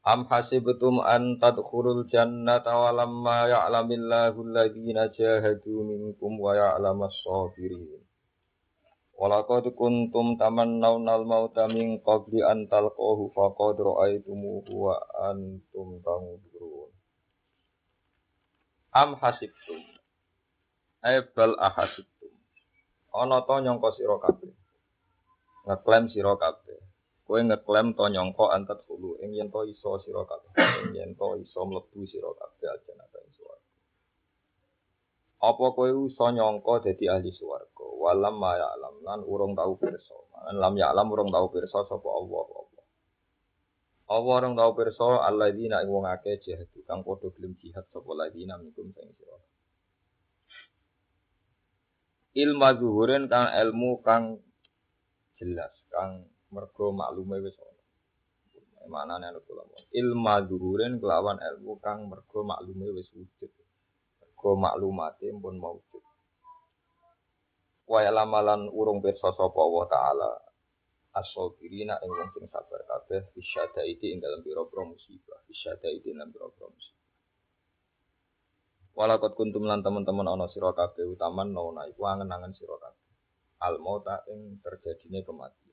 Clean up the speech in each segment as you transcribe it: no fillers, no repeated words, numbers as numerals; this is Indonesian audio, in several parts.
Am hasibtum an tadkhulul jannata walamma ya'lamillahu alladziina jahadu minkum wa ya'lamas sabirin. Walaqad kuntum tamannawna al-mauta min qabli an talqahu faqad ra'aytumuhu wa antum tanzurun. Am hasibtum ay bal ahasibtum. Ana ta nyangka sira kabeh. Ngeklaim sira kabeh. Kowe ngeklaim to nyongko antat hulu, ingin to iso sira kabeh, ingin to iso mlebu sira kabeh ajanata ing swarga. Apa kowe iso nyongko dadi ahli swarga? Walam ma ya'lam lan urung tau pirsa. Lam ya'lam urung tau pirsa sapa Allah apa. Allah urung tau pirsa alladzina ing wong akeh jihad kang padha gelem jihad sapa alladzina minkum sing sira. Ilmu zuhuren kang ilmu kang jelas kang mergo maklume wis ana. Manane ana ulama. Ilmu zuhurin kelawan ilmu kang mergo maklume wis wujud. Mergo maklumate pun maujud. Wa ya'lamun urung pirsa sapa Allah taala as-sabirina ing wong sing sabar kabeh bisyadaiti ing dalem pira-pira musibah, bisyadaiti lan pira-pira musibah. Walaqad kuntum lan teman-teman ana sira kabeh utaman nauna iku angen-angen sira kabeh. Al-mauta ing terjadine kematian.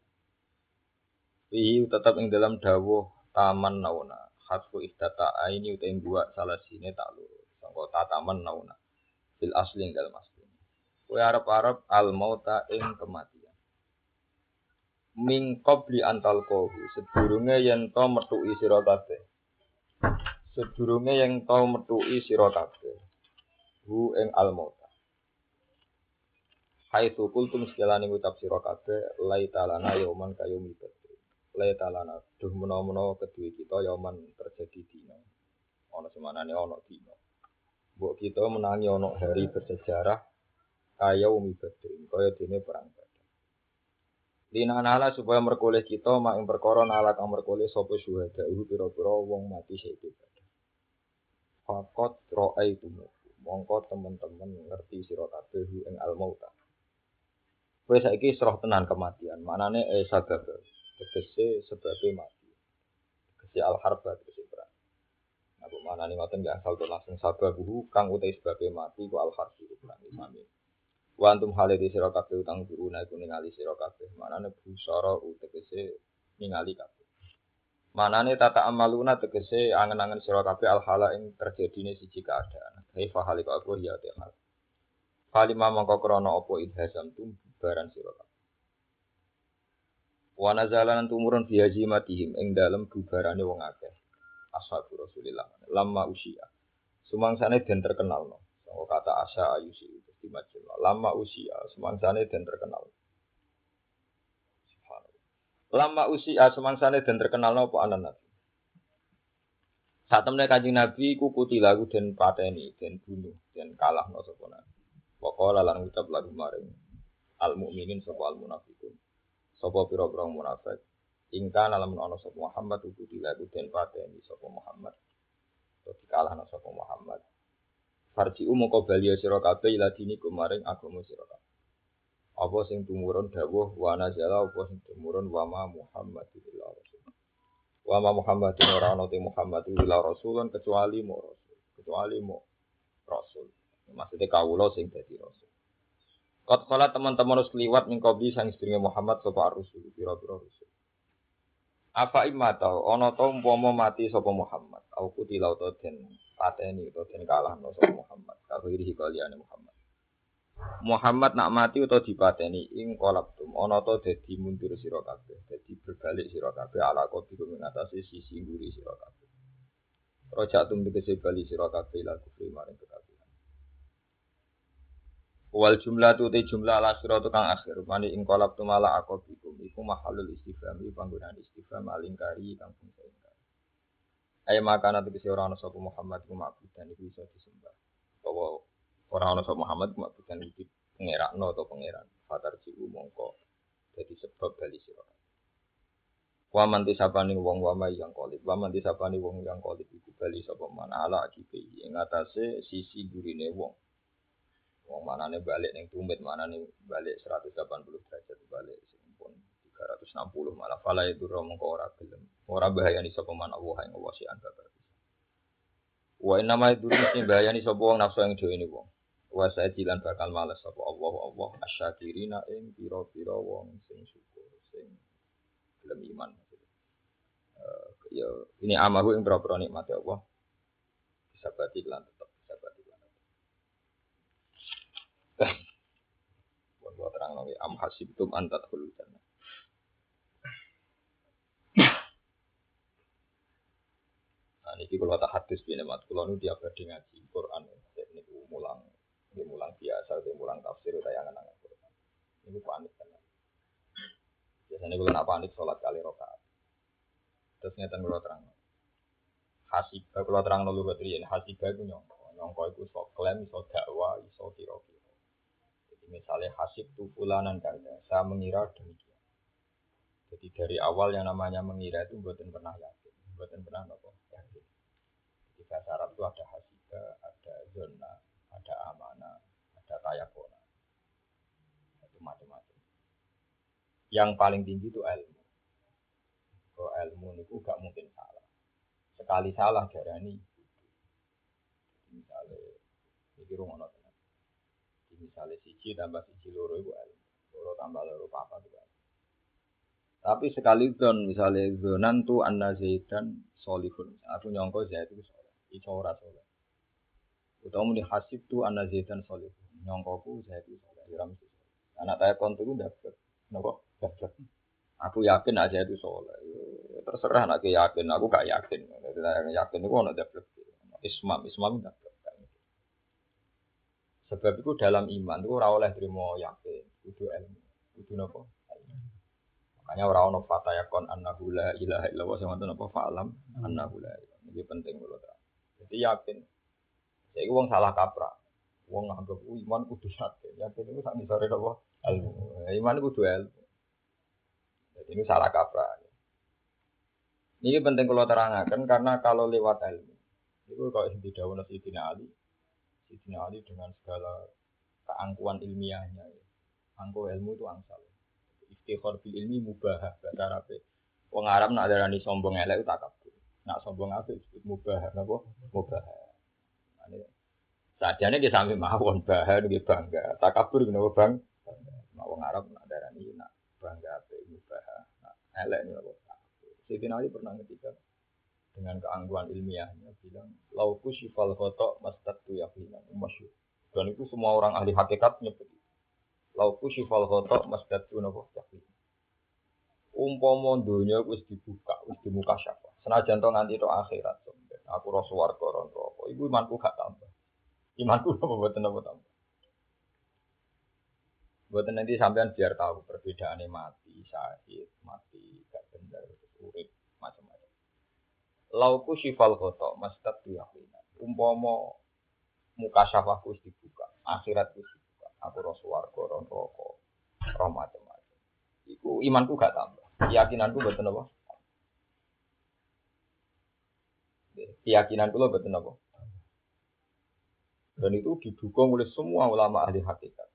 Fihi tetap ing dalam dawuh taman nauna hasbu ihtata aini uta ing buak salah sine tak lurus sangko taman nauna fil asli ing dalam asli kowe arep-arep al mauta ing kematian min qabli antal qawu sedurunge yen to metuki sira kabeh hu ing al mauta haitsu kultum sekalane ngucap sira kabeh laitalana yauman kayumi Laitalana, duh menawa-menawa kedue kita yaman terjadi dina. Ana semanane ana dina. Mbok kita menangi ana hari bersejarah kaya umi Badrin, kaya dene perang Badar. Linanala supaya merkoleh kita mak ing perkara nalak merkoleh sapa syuhada iku pira-pira wong mati saiki Badar. Faqat ra'aitum. Mongko teman-teman ngerti sira kabeh ing al-mauta. Kowe saiki serah tenan kematian, manane sadar. Tegese sebabe mati. Tegese al-harba tegese perang. Nah, bagaimana ini ngoten gak asal to langsung sababuhu kang utai sebabe mati ku al-harbi perang imami. Wa antum halati sira kabeh utang duruna iku ningali sira kabeh. Manane busara tegese ningali kabeh. Manane tata amaluna tegese angen-angen sira kabeh al-hala ing terjadine siji keadaan. Kaifa halika aku ya ta'al. Kalima mangko krana apa idhasam tumbaran sira kabeh. Wa nazalan tumurun fi hajimatihim ing dalem bubarane wong akeh ashabu Rasulillah lama usia sumangsane den terkenalno saka kata asha ayusi di majelah lama usia sumangsane den terkenal subhanallah lama usia sumangsane den terkenalno apa anan nabi satemene Kanjeng Nabi ku kutilaku den pateni den bunuh den kalahno sapa nabi pokoke lan ngucap lagu maring al mukminin sapa al munafiqun sapa pira-pira munafik ingkang lamun ana sapa Muhammad utuh dilaku den pateni sapa Muhammad utawa dikalahna sapa Muhammad farji'u moko bali sira kabeh ila dini kumaring agama sira kabeh apa sing tumurun dawuh wa nazala apa sing tumurun wa ma Muhammadin illa rasul wa ma Muhammadin ora ana te Muhammad illa rasulun kecuali mu rasul maksude kawula sing dadi rasul. Kot salat teman-teman harus liwat mingkobi sang istrinya Muhammad sapa Rasul pira-pira Rasul. Apa imata ana ta umpama mati sapa Muhammad, aku tilau ta den pateni ta den kalahno sapa Muhammad, karo iki kaliane Muhammad. Muhammad nak mati utawa dipateni ing kolabtum, ana ta dadi mundur sira kabeh, dadi berbalik sira kabeh ala kok diku ngatasi sisi nguri sira kabeh. Rojak tumbe kesebali sira kabeh lan kufri maring kabeh. Wal jumlah tu te jumlah ala surah tukang akhir. Mani ingkolab tu malah akobikum. Iku mahalul istifham. Iku panggunaan istifham alingkari kampung seingkari. Ayo makana tegesi orang ana sapa Muhammad iku ma'budan iku iso disembah. Utawa orang ana sapa Muhammad iku ma'budan iki pengerakno atau pengeran. Fatar jiwu mongko dadi sebab bali sira. Wa man tisabani wong wa may yang qalib. Wa man tisabani wong yang qalib iku bali sapa manala iki ing atase sisi durine wong. Wong manane balik ning tumit, manane balik 180 derajat balik sampun 360 malah fala idurra mongko ora gelem. Ora bahayani sapa man Allah ing wasi anta terus. Wa inna ma idurra sing bahayani sapa wong nafsu ing dhewe ne wong. Wa sajilan bakal males sapa Allah asyakirina ing pira-pira wong sing syukur sing gelem iman. Ya ini amahu ing pira-pira nikmate Allah. Disabati lan tetep disabati. Buat terang lagi am hasibtum antat khulujana. Nah niki kula tak hadis bini mat kula nu dia badhe ngaji Quran niku mulang biasa te mulang tafsir tayangan nang Quran. Niku panik tenan. Biasane kula nak panik salat kali rakaat. Terus ngeten kula terang. Hasib kula terang lho badhe hasib iku nyongko iku sok klaim sok dakwa iso kira-kira. Misalnya hasib tu fulanan karena saya mengira demikian. Jadi dari awal yang namanya mengira itu bukan pernah yakin, bukan pernah apa yakin. Di bahasa Arab itu ada hasibah, ada zona, ada amanah, ada tayakona, itu macam-macam. Yang paling tinggi itu ilmu. Kalau ilmu itu gak mungkin salah. Sekali salah darani. Misalnya ini rumono. Misalnya siji tambah siji loro itu ilmu, loro tambah loro papat itu ilmu. Tapi sekali don misalnya zonan tu anna zaidan solihun, aku nyongko zaid itu soleh, itu ora soleh. Utamu dihasib tu anna zaidan solihun, nyongkoku zaid itu soleh, iram itu soleh. Anak saya kontu dapat, nopo dapat. Aku yakin aja itu soleh, terserah nak yakin, aku gak yakin. Yakin itu orang dapat. Ismam dapat. Sebab itu dalam iman itu ora oleh trimo yakin, kudu ilmu, kudu napa? Makanya ora ono fatayakon annahu la ilaha illallah sing wonten napa fa'lam annahu la ilaha. Iki penting kula ta. Jadi yakin. Saiki wong salah kaprah. Wong nganggep iman kudu yakin. Yakin itu sak misore napa? Ilmu. Iman kudu ilmu. Jadi ini salah kaprah. Ini penting kula terangaken karena kalau lewat ilmu itu kok sing didhawuhi Sayyidina Ali. Sayyidina Ali dengan segala keangkuhan ilmiahnya, ya. Angkuh ilmu itu angsal. Istighfar bil ilmi mubah, bahasa Arab. Wong Arab nak darani sombong elek itu takabur. Nak sombong apik disebut mubah, napa? Mubah. Ane sajane dia sampe mawon bahar nggih bangga. Takabur napa bang? Nak wong Arab nak darani nak bangga apik mubah, nak elek napa takabur. Sayyidina Ali pernah ketika dengan keangguan ilmiahnya bilang lauku syifal khotok mastatu yakinan masyur dan itu semua orang ahli hakikatnya begitu lauku syifal khotok mastatu nabok yakinan umpama dunia wis dibuka wis dimuka syafah senajan to nganti to akhirat sampe aku ro swarga ron apa iku imanku gak tambah imanku mboten napa tambah mboten nanti sampean biar tahu perbedaane mati syahid mati gak bener urip macam-macam lauku syifal khotok mastat yakinat umpama muka syafahku dibuka akhiratku dibuka aku ro swarga ro neraka ro macam-macam iku imanku gak tambah keyakinanku mboten apa keyakinanku lho mboten apa dan itu didukung oleh semua ulama ahli hakikat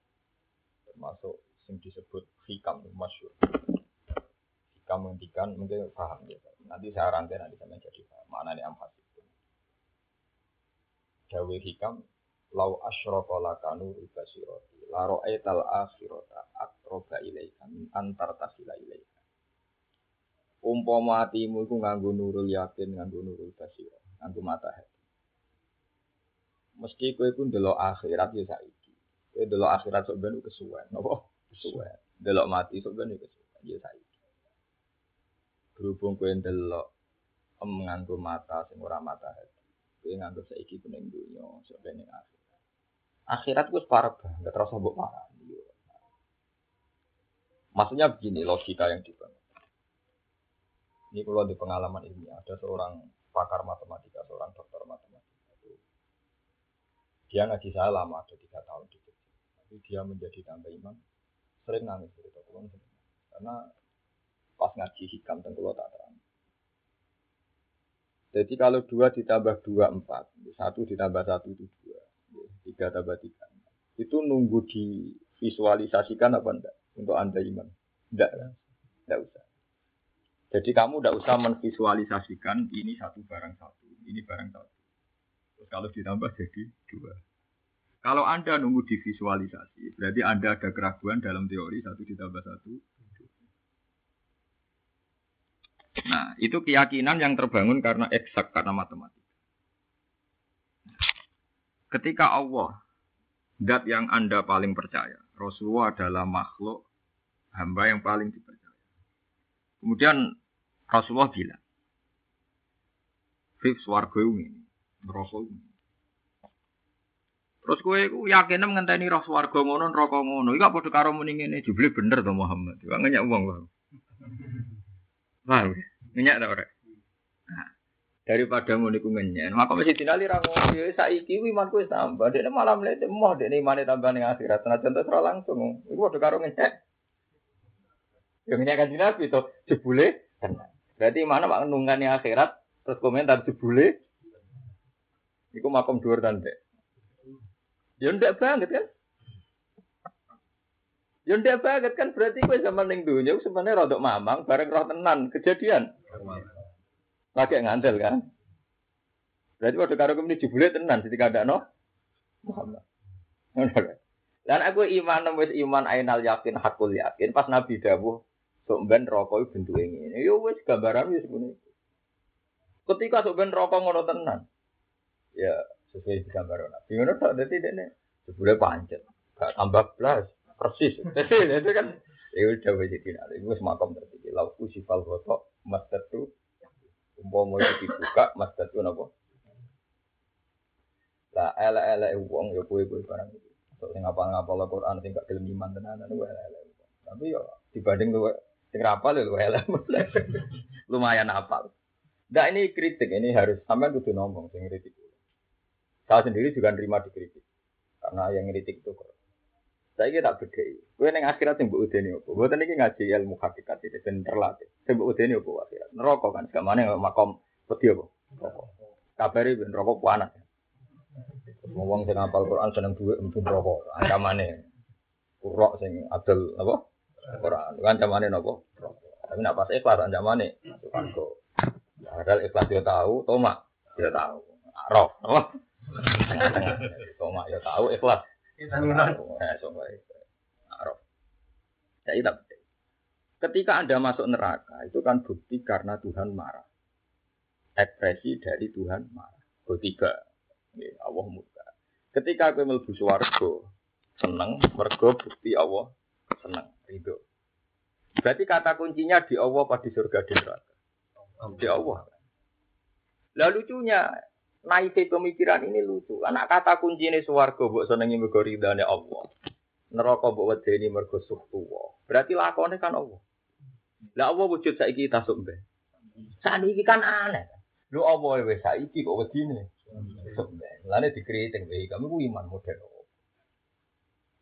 termasuk yang disebut hikam masyhur hikam mendikan mungkin paham ya nanti saya rangkai nanti saya jadi mana nih amhasib itu. Dawe hikam lau asrokolakanu ibasiroti laro etal asirota atroba ilaika antar tasila ilaika. Umpama hatimu itu nganggu nurul yakin nganggu nurul basiro nganggu mata hati. Mesti kue pun delok akhirat ya saiki. Kue delok akhirat sebenarnya kesuwen, nopo kesuwen. Delok mati sebenarnya kesuwen ya saiki. Berhubung kuen delok nganggo mata sing ora mata hati. Kue nganggo saiki kuning dunyo, sok bening akhirat. akhirat gue parah banget, terasa mbok parah. Maksudnya begini logika yang dibangun. Ini kalau ada pengalaman ilmiah, ada seorang pakar matematika, seorang dokter matematika itu. Dia ngaji saya lama, ada 3 tahun gitu. Tapi dia menjadi tambah iman, sering nangis gitu. Karena pas ngaji hikam tengkulo tak terang. Jadi kalau 2 ditambah 2, 4. 1 ditambah 1 itu 2. 3 tambah 3. Itu nunggu divisualisasikan apa enggak? Untuk Anda iman. Enggak kan? Enggak usah. Jadi kamu tidak usah menvisualisasikan ini satu barang satu, ini barang satu. Terus kalau ditambah jadi 2. Kalau Anda nunggu divisualisasi, berarti Anda ada keraguan dalam teori 1 ditambah 1. 2. Nah, itu keyakinan yang terbangun karena eksak, karena matematika. Ketika Allah, zat yang Anda paling percaya, Rasulullah adalah makhluk hamba yang paling dipercaya. Kemudian Rasulullah bilang, "Fif swarga ini, Rasul." Terus kowe yakin ngenteni roh swarga ngono neraka ngono. Iki padha karo muni ngene, jebule bener to Muhammad. Wong nyak wong wae. Wae, nyak ta ora. Nah, daripada ngono iku ngenyen, maka mesti dinali ra ngono ya saiki imanku wis tambah. Dekne malah mlete emoh dekne imane tambah ning akhirat. Nah, contoh ora langsung. Iku padha karo ngenyek. Yang ini akan dinapi itu jebule. Berarti mana pak nunggannya akhirat terus komentar jebule. Iku makom dhuwur tandek. Ya ndak banget kan? Ya ndak banget kan berarti kowe zaman ning donya sebenarnya rodok mamang bareng roh tenan kejadian. Lagi ngandel kan? Berarti padha karo kemene jebule tenan ketika ndakno Muhammad. Ngono. Lan aku iman wis iman ainal yakin hakul yakin pas Nabi dawuh sok ben neraka iki bentuke ngene ya wis gambaran wis ngene. Ketika sok ben neraka ngono tenan. Ya sesuai gambaran Nabi ngono tok dadi dekne jebule pancet. Gak tambah blas persis. Itu kan ya wis dawuh iki nare wis makom terus laku sifal gotok masdar tu umpama iki dibuka masdar tu napa. La ala wong yo kowe barang iki. Sing ngapal-ngapal Al-Qur'an sing gak gelem iman tenanan kuwi elek. Tapi yo dibanding luwe sing rapal yo elek. Lumayan hafal. Ndak ini kritik, ini harus sampean kudu ngomong sing kritik. Saya sendiri juga nerima dikritik. Karena yang kritik itu kok. Saiki tak bedheki. Kowe ning akhirat sing mbok udeni opo? Mboten iki ngaji ilmu hakikat iki ben terlatih. Sing mbok udeni opo akhirat? Neraka kan gamane makom pedhi opo? Neraka. Kabare ben neraka kuwanan. Wong sing hafal Quran seneng duwe empun roko ancamanane urok sing adol apa Quran ancamanane napa tapi nek pas ikhlas ancamanane kanggo padahal ikhlas yo tahu tomak yo tahu roh apa tomak yo tahu ikhlas roh ya itu ketika Anda masuk neraka itu kan bukti karena Tuhan marah ekspresi dari Tuhan marah ketiga ya Allah murka. Ketika kowe mlebu swarga, seneng mergo bukti Allah seneng ridho. Berarti kata kuncinya di Allah apa di surga di neraka? Di Allah. Lah lucunya, naite pemikiran ini lucu. Karena kata kuncine swarga mbok senengi mergo ridane Allah. Neraka mbok wedeni mergo suktu Allah. Berarti lakone kan Allah. Lah Allah wujud saiki tasuk mbah. Saniki kan aneh. Lho apa wis saiki kok wedine? Lane dikritik wae kamu ku iman model.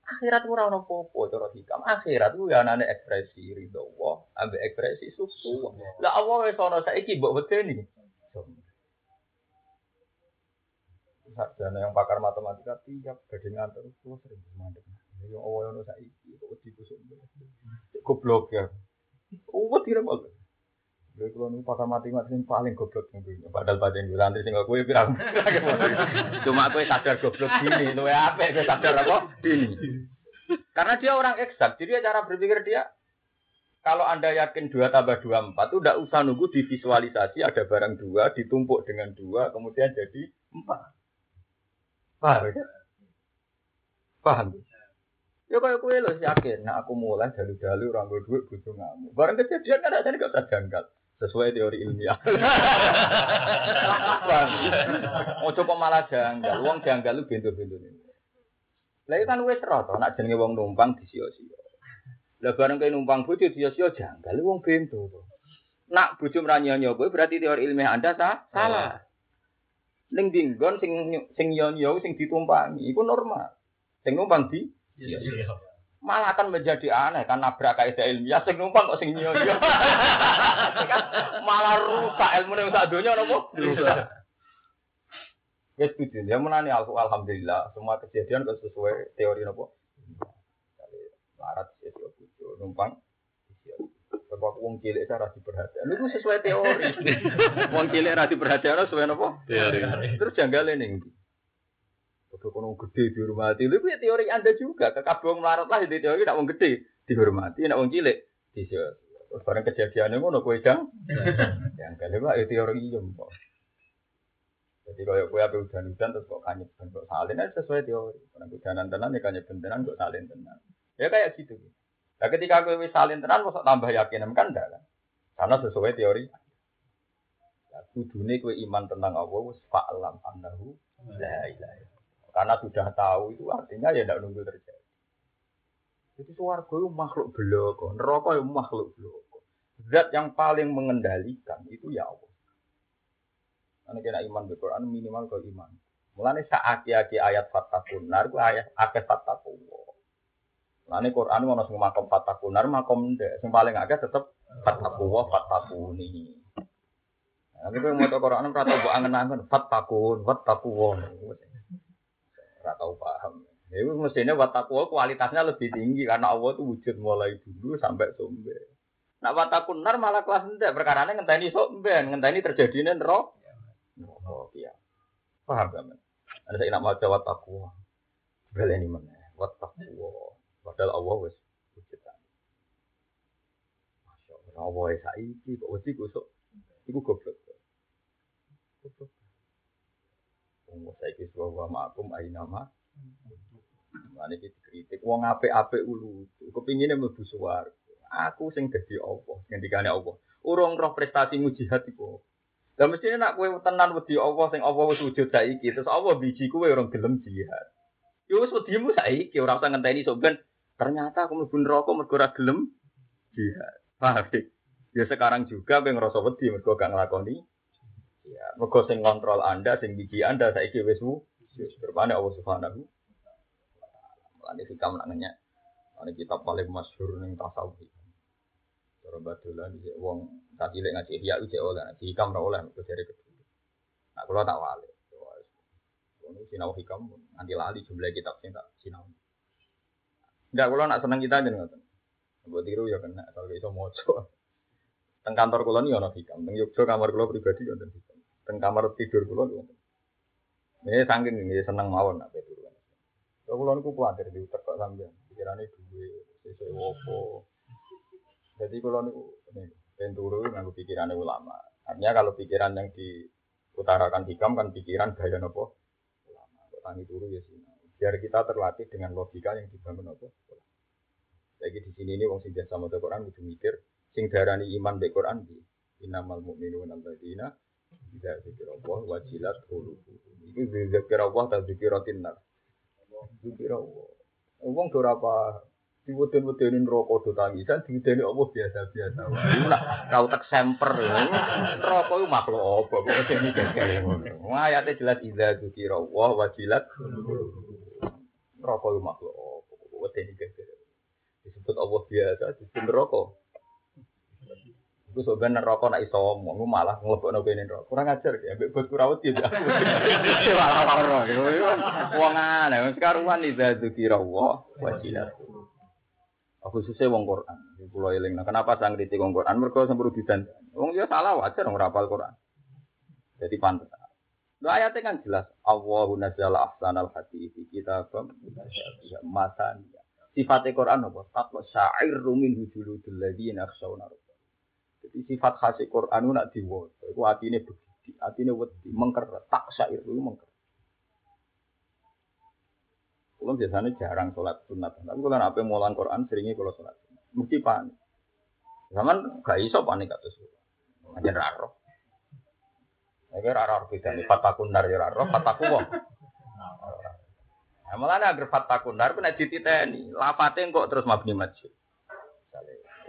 Akhirat ora ono apa-apa cara hikam. Akhirat ku ya anane ekspresi ridho Allah, ambek ekspresi syukur. Lah Allah wis ono saiki mbok wedeni. Sarjana yang pakar matematika tiap gadengan terus sering mandek. Ya Allah ono saiki kok dibusuk. Goblok ya. Uwat ira kok. Jadi kalau ini pakar matematika ini paling goblok mungkin. Padahal pada yang lantai tinggal kue pirang. Cuma kue sadar goblok gini. Kue apa? Kue sadar apa? Gini. Karena dia orang eksak. Jadi cara berpikir dia. Kalau Anda yakin 2 tambah 2, 4. Itu tidak usah nunggu divisualisasi. Ada barang 2 ditumpuk dengan 2. Kemudian jadi 4. Paham ya? Paham ya? Ya kaya kowe lho yakin nek aku mulai dalu-dalu ora nggo dhuwit bojo ngamu. Bareng kejadian kan ajane gak terjangkal sesuai teori ilmiah. Ojo kok malah janggal, wong janggal lu bentuk-bentuk. Lah kan wis rata nek jenenge wong numpang disia-sia. Lah bareng kene numpang bojo disia-sia janggal wong bento to. Nak bojo mranyo-nyo kowe berarti teori ilmiah Anda salah. Ning dinggon sing yo-yo sing ditumpangi iku normal. Sing numpang di disia-sia. Malah akan menjadi aneh kan nabrak kaidah ilmiah sing numpang kok sing nyo-nyo. Malah rusak ilmune sak donya nopo? Rusak. Wes pitu ya menane alhamdulillah semua kejadian kok sesuai teori nopo. Kali larat itu pucuk numpang. Sebab wong cilik cara diperhatikan. Niku sesuai teori. Wong cilik ra diperhatikan sesuai nopo? Teori. Terus janggale ning ndi? Kudu kono gede dihormati. Lha kuwi teori Anda juga. Kabeh melarat lah di teori nek wong gede dihormati, nek wong cilik disiyo. Terus bareng kejadiane ngono kowe jang. Janggale wae teori iki yo. Jadi kalau gue habis hujan-hujan terus kok kanyet bentuk salin aja sesuai teori. Karena hujanan tenan ya kanyet bentenan kok salin tenan. Ya kayak gitu. Nah ketika gue salin tenan kok tambah yakin kan enggak kan? Karena sesuai teori. Ya kudune gue iman tentang Allah wis fa'lam annahu la ilaha illallah. Karena sudah tahu itu artinya ya ndak nunggu terjadi. Jadi suwarga itu makhluk beloko, neraka itu makhluk beloko. Zat yang paling mengendalikan itu ya Allah. Nek ana iman be Quran minimal kok iman. Mulane sak aki-aki ayat fatakunar ku ayat akeh fataku. Mulane Quran ono sing makom fatakunar makom ndek sing paling akeh tetep fataku wa fatakuni. Nek kowe maca Quran ora tau mbok angen-angen fatakun fataku ora tau paham. Ya wis mestine fataku kualitasnya lebih tinggi karena Allah itu wujud mulai dulu sampai sombe. Nek fatakunar malah kelas ndek perkarane ngenteni sok ben ngenteni terjadine neraka. Oh iya, paham kan? Ada saya nak maca watakwa, berani mana? Watakwa, padahal Allah wes ciptaan. Masya Allah, Allah saiki kok wedi gosok, iku goblok. Goblok. Wong saiki suwa makum ainama. Mane iki dikritik wong apik-apik ulu, kepingine mlebu swarga. Aku sing dadi apa? Ngendikane apa? Urung roh prestasimu jihad iku. Lah mesti nek kowe tenan wedi Allah sing apa wis wujud saiki terus apa biji kowe ora gelem jihad. Ya wis wedimu saiki ora usah ngenteni soben ternyata aku mlebu neraka mergo ora gelem jihad. Paham iki. Ya sekarang juga kowe ngrasa wedi mergo gak nglakoni. Ya mergo sing kontrol Anda sing biji Anda saiki wis wujud berbanding Allah Subhanahu wa taala. Lan iki kamen nanya. Lan kitab paling masyhur ning tasawuf. Robadulan iki wong tak cilik ngaji ya iki oleh hikam ra oleh jare kedudu. Nah kula tak wale. Ono sinau hikam nganti lali jumlah kitab sing tak sinau. Ndak kula nak seneng kita jeneng ngoten. Mbok tiru ya kena kalau iso maca. Teng kantor kula ni ono hikam, teng Yogya kamar kula pribadi wonten hikam. Teng kamar tidur kula wonten. Nggih saking nggih seneng mawon nak tidur. Kula niku kuwatir diutek kok sampeyan. Pikirane duwe sesuk opo. Jadi kalau ini penturu nganggo pikirannya ulama. Artinya kalau pikiran yang diutarakan hikam kan pikiran gaya nopo ulama. Tani turu ya sih. Biar kita terlatih dengan logika yang dibangun nopo. Lagi di sini ini wong sing biasa maca Quran kudu mikir sing darani iman be Quran iki. Innamal mu'minuna alladziina idza dzikra Allah wajilat qulubuhum. Iki dzikir Allah ta dzikiratin nar. Dzikir Allah. Wong ora apa diweden-wedenin rokok do tangisan diwedeni apa biasa-biasa wae. Nah, kau tek semper. Rokok iku makhluk apa kok sing dikekek ngono. Wah, ayate jelas idza dzikira wa wajilat. Rokok iku makhluk apa kok wedeni dikekek. Disebut apa biasa disebut rokok. Iku soben rokok nek iso omong malah nglebokno kene rokok. Kurang ajar ya mbek bos kurawedi ya. Wah, wong ana wis karuan idza dzikira wa wajilat. Khususnya wong Quran, kula elingna. Kenapa sang kritik wong Quran? Mergo sampun didandani. Wong ya salah wajar ora hafal Quran. Jadi pantes. Lah ayate kan jelas, Allahu nazzala ahsanal hadisi kitabam mutasyabih matan. Sifate Quran apa? Tatlu sya'iru min hujuludil ladzina khashawna. Jadi sifat khas Quran ku nak diwaca, iku atine begedi, atine wedi, mengker, tak sya'iru mengker. Kalau biasanya jarang sholat sunat, tapi kalau nape mulan Quran seringnya kalau sholat sunat, mesti panik. Zaman gak iso panik atas sholat, hanya raro. Negeri raro kita ni, fatakunar ya raro, fatakuwah. Malah agar fatakun, harus kena dititeni. Lapatin kok terus mabni masjid.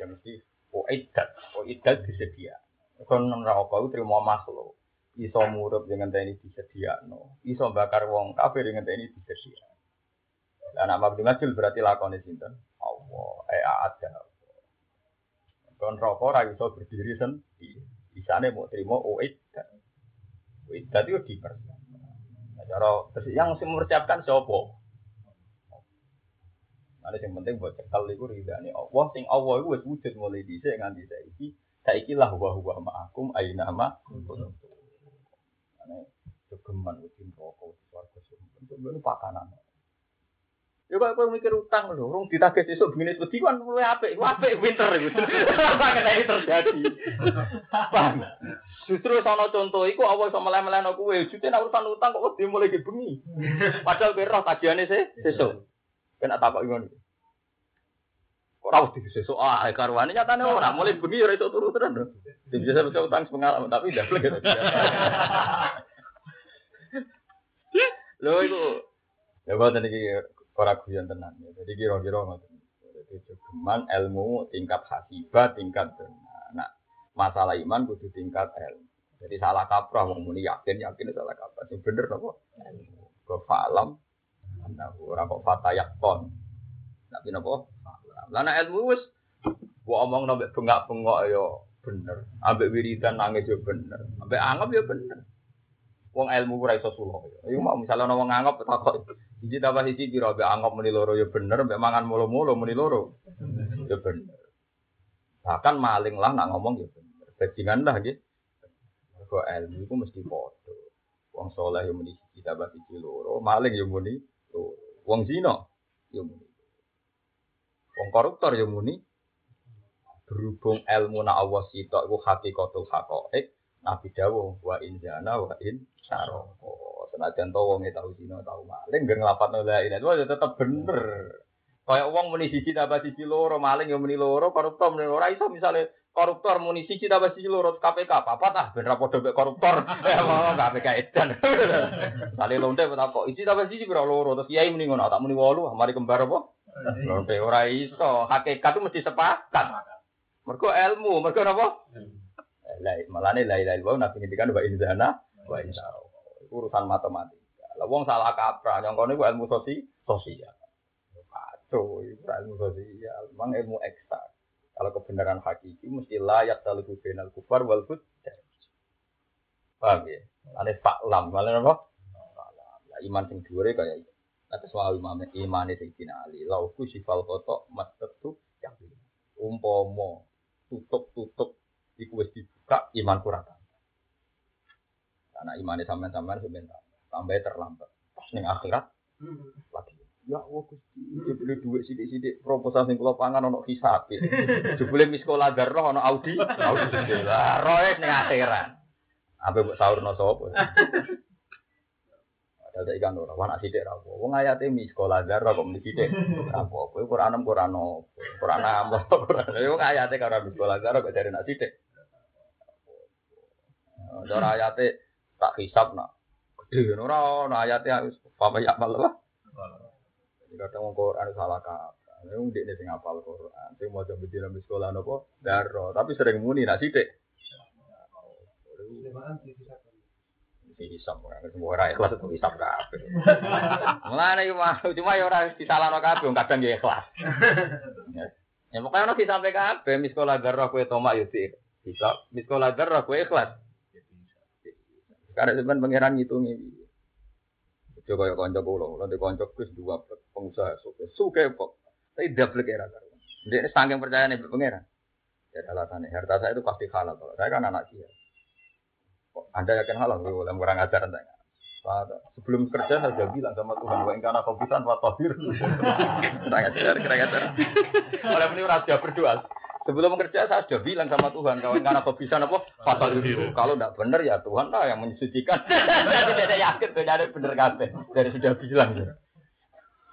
Ya mesti oidat disediakan. Kalau nara opau terima masuk. Iso murup dengan teknik disediakan. Iso bakar wong kafir dengan teknik disediakan. Dan anak mabni masjid berarti lakoni sinten. Allah, ada. Kalau nara opau rayu so berdiri sendiri. Di sana mau terima oidat. Oidat itu dipersiapkan. Cara yang mesti mempersiapkan sopo. Ada yang penting buat cekal itu ridane Allah. Sing Allah itu wis wujud mulai dhisik nganti saiki. Saiki lah wa ma'akum aina ma kuntum. Ana kegeman utin roko swarga sumpen ben pakanan. Ya kok kowe mikir utang lho, urung ditagih sesuk bengi wedi kan luwih apik winter iku. Apa kene terjadi? Paham. Justru sono contoh iku apa iso meleh-melehno kowe, jute nek urusan utang kok wedi mulai ge bengi. Padahal kowe roh kajiane sesuk. Kena takok ngono. Kok ora wedi sesuk ae karwane nyatane ora mulai bengi ora iso turu tenan. Biasa bisa utang pengalaman tapi ndak blek. Lho iku. Ya boten iki ora kuyon tenan. Jadi kira-kira ngoten. Jadi cuman ilmu tingkat hasibah, tingkat nah masalah iman kudu tingkat ilmu. Jadi salah kaprah wong muni yakin salah kaprah. Sing bener napa? Ilmu. Kok falam ana ora kok fatayakon. Tapi napa? Lah nek ilmu wis mbok omongno mek bengak-bengok ya bener, ambek wiridan nangis ya bener, ambek anggap ya bener. Wong ilmu ora iso sulo. Iku mau misale ana wong anggap takok iki tambah iki piro mbek anggap muni loro ya bener, mbek mangan mulu-mulu muni loro. Ya bener. Bahkan maling lah nak ngomong ya bener. Bajingan lah nggih. Mergo ilmu iku mesti padha. Wong saleh ya muni iki tambah iki loro, maling ya muni loro. Wong zina ya muni. Wong koruptor ya muni. Berhubung ilmu nak Allah sitok iku hakikatul haqaiq. Nabi dawuh wa in jana wa in saroko. Senajan to wong e tau dina tau maling nggih nglapatno la ilaha illallah tetep bener. Kaya wong muni siji tambah siji loro, maling yo muni loro, koruptor muni ora iso misale koruptor muni siji tambah siji loro KPK apa tah ben ra padha mek koruptor. KPK edan. Sale lonte kok iki tambah siji pira loro terus kiai muni ngono tak muni 8 mari kembar apa? Lonte ora iso. Hakikat itu mesti sepakat. Mergo ilmu, mergo napa? Malane lail wau nabi ngendikan wa inzana wa insaro. Urusan matematika. Lah wong salah kaprah nyongkone ku ilmu sosial. Kacau iku ilmu sosial, mang ilmu eksak. Kalau kebenaran hakiki mesti layak taluku benal kufar wal fud. Paham ya? Malane faklam, malane apa? Lah iman sing dhuwure kaya iki. Atas wae imane Sayyidina Ali, lauku sifal kotok mastetu yang umpama tutup-tutup iku wis dibuka iman kurang tambah. Karena imane sampean-sampean sebentar, tambah terlambat. Pas ning akhirat lagi. Ya Allah Gusti, jebule dhuwit sithik-sithik proposal sing kula pangan ana hisab. Jebule miskola darah ana Audi. Lah roe ning akhirat. Ape mbok saurna sapa? Ada tak ikan ora, ana sithik ra apa. Wong ayate miskola darah kok mesti sithik. Ra apa-apa, Quran am Quran opo. Quran am Quran. Wong ayate karo miskola darah kok jare nak sithik. Ora ayate tak hisab nak gedhe ngono ora ana ayate wis pameh apal lah. Jadi kadang Quran salah kaprah. Wong ndekne sing apal Quran, sing maca bidira sekolah napa daro, tapi sering muni nak sithik. Hisab ora ora ikhlas to hisab kabeh. Mulane iki mah cuma ya ora disalahno kabeh, kadang ya ikhlas. Ya pokoke ono hisab kabeh miskola daro kowe tomak yo hisab, miskola daro kowe ikhlas. Karena sampean pangeran ngitungi. Ojo kaya kanca kula, kula ndek kanca Gus dua pengusaha suke kok. Tapi dablek era karo. Ndekne saking percayane pangeran. Ya alasan harta saya itu pasti halal kalau saya kan anak dia. Kok Anda yakin halal? Wala kurang ajar Anda. Sebelum kerja saya sudah bilang sama Tuhan wa in kana qawlan wa tahir. Kira-kira. Oleh ini rahasia berdoa. Sebelum kerja saya sudah bilang sama Tuhan, kawan karena kau bisa apa? Fatal itu. Kalau tidak benar ya Tuhan lah yang mensucikan. Jadi tidak yakin, tidak ada benar kata. Dari sudah bilang.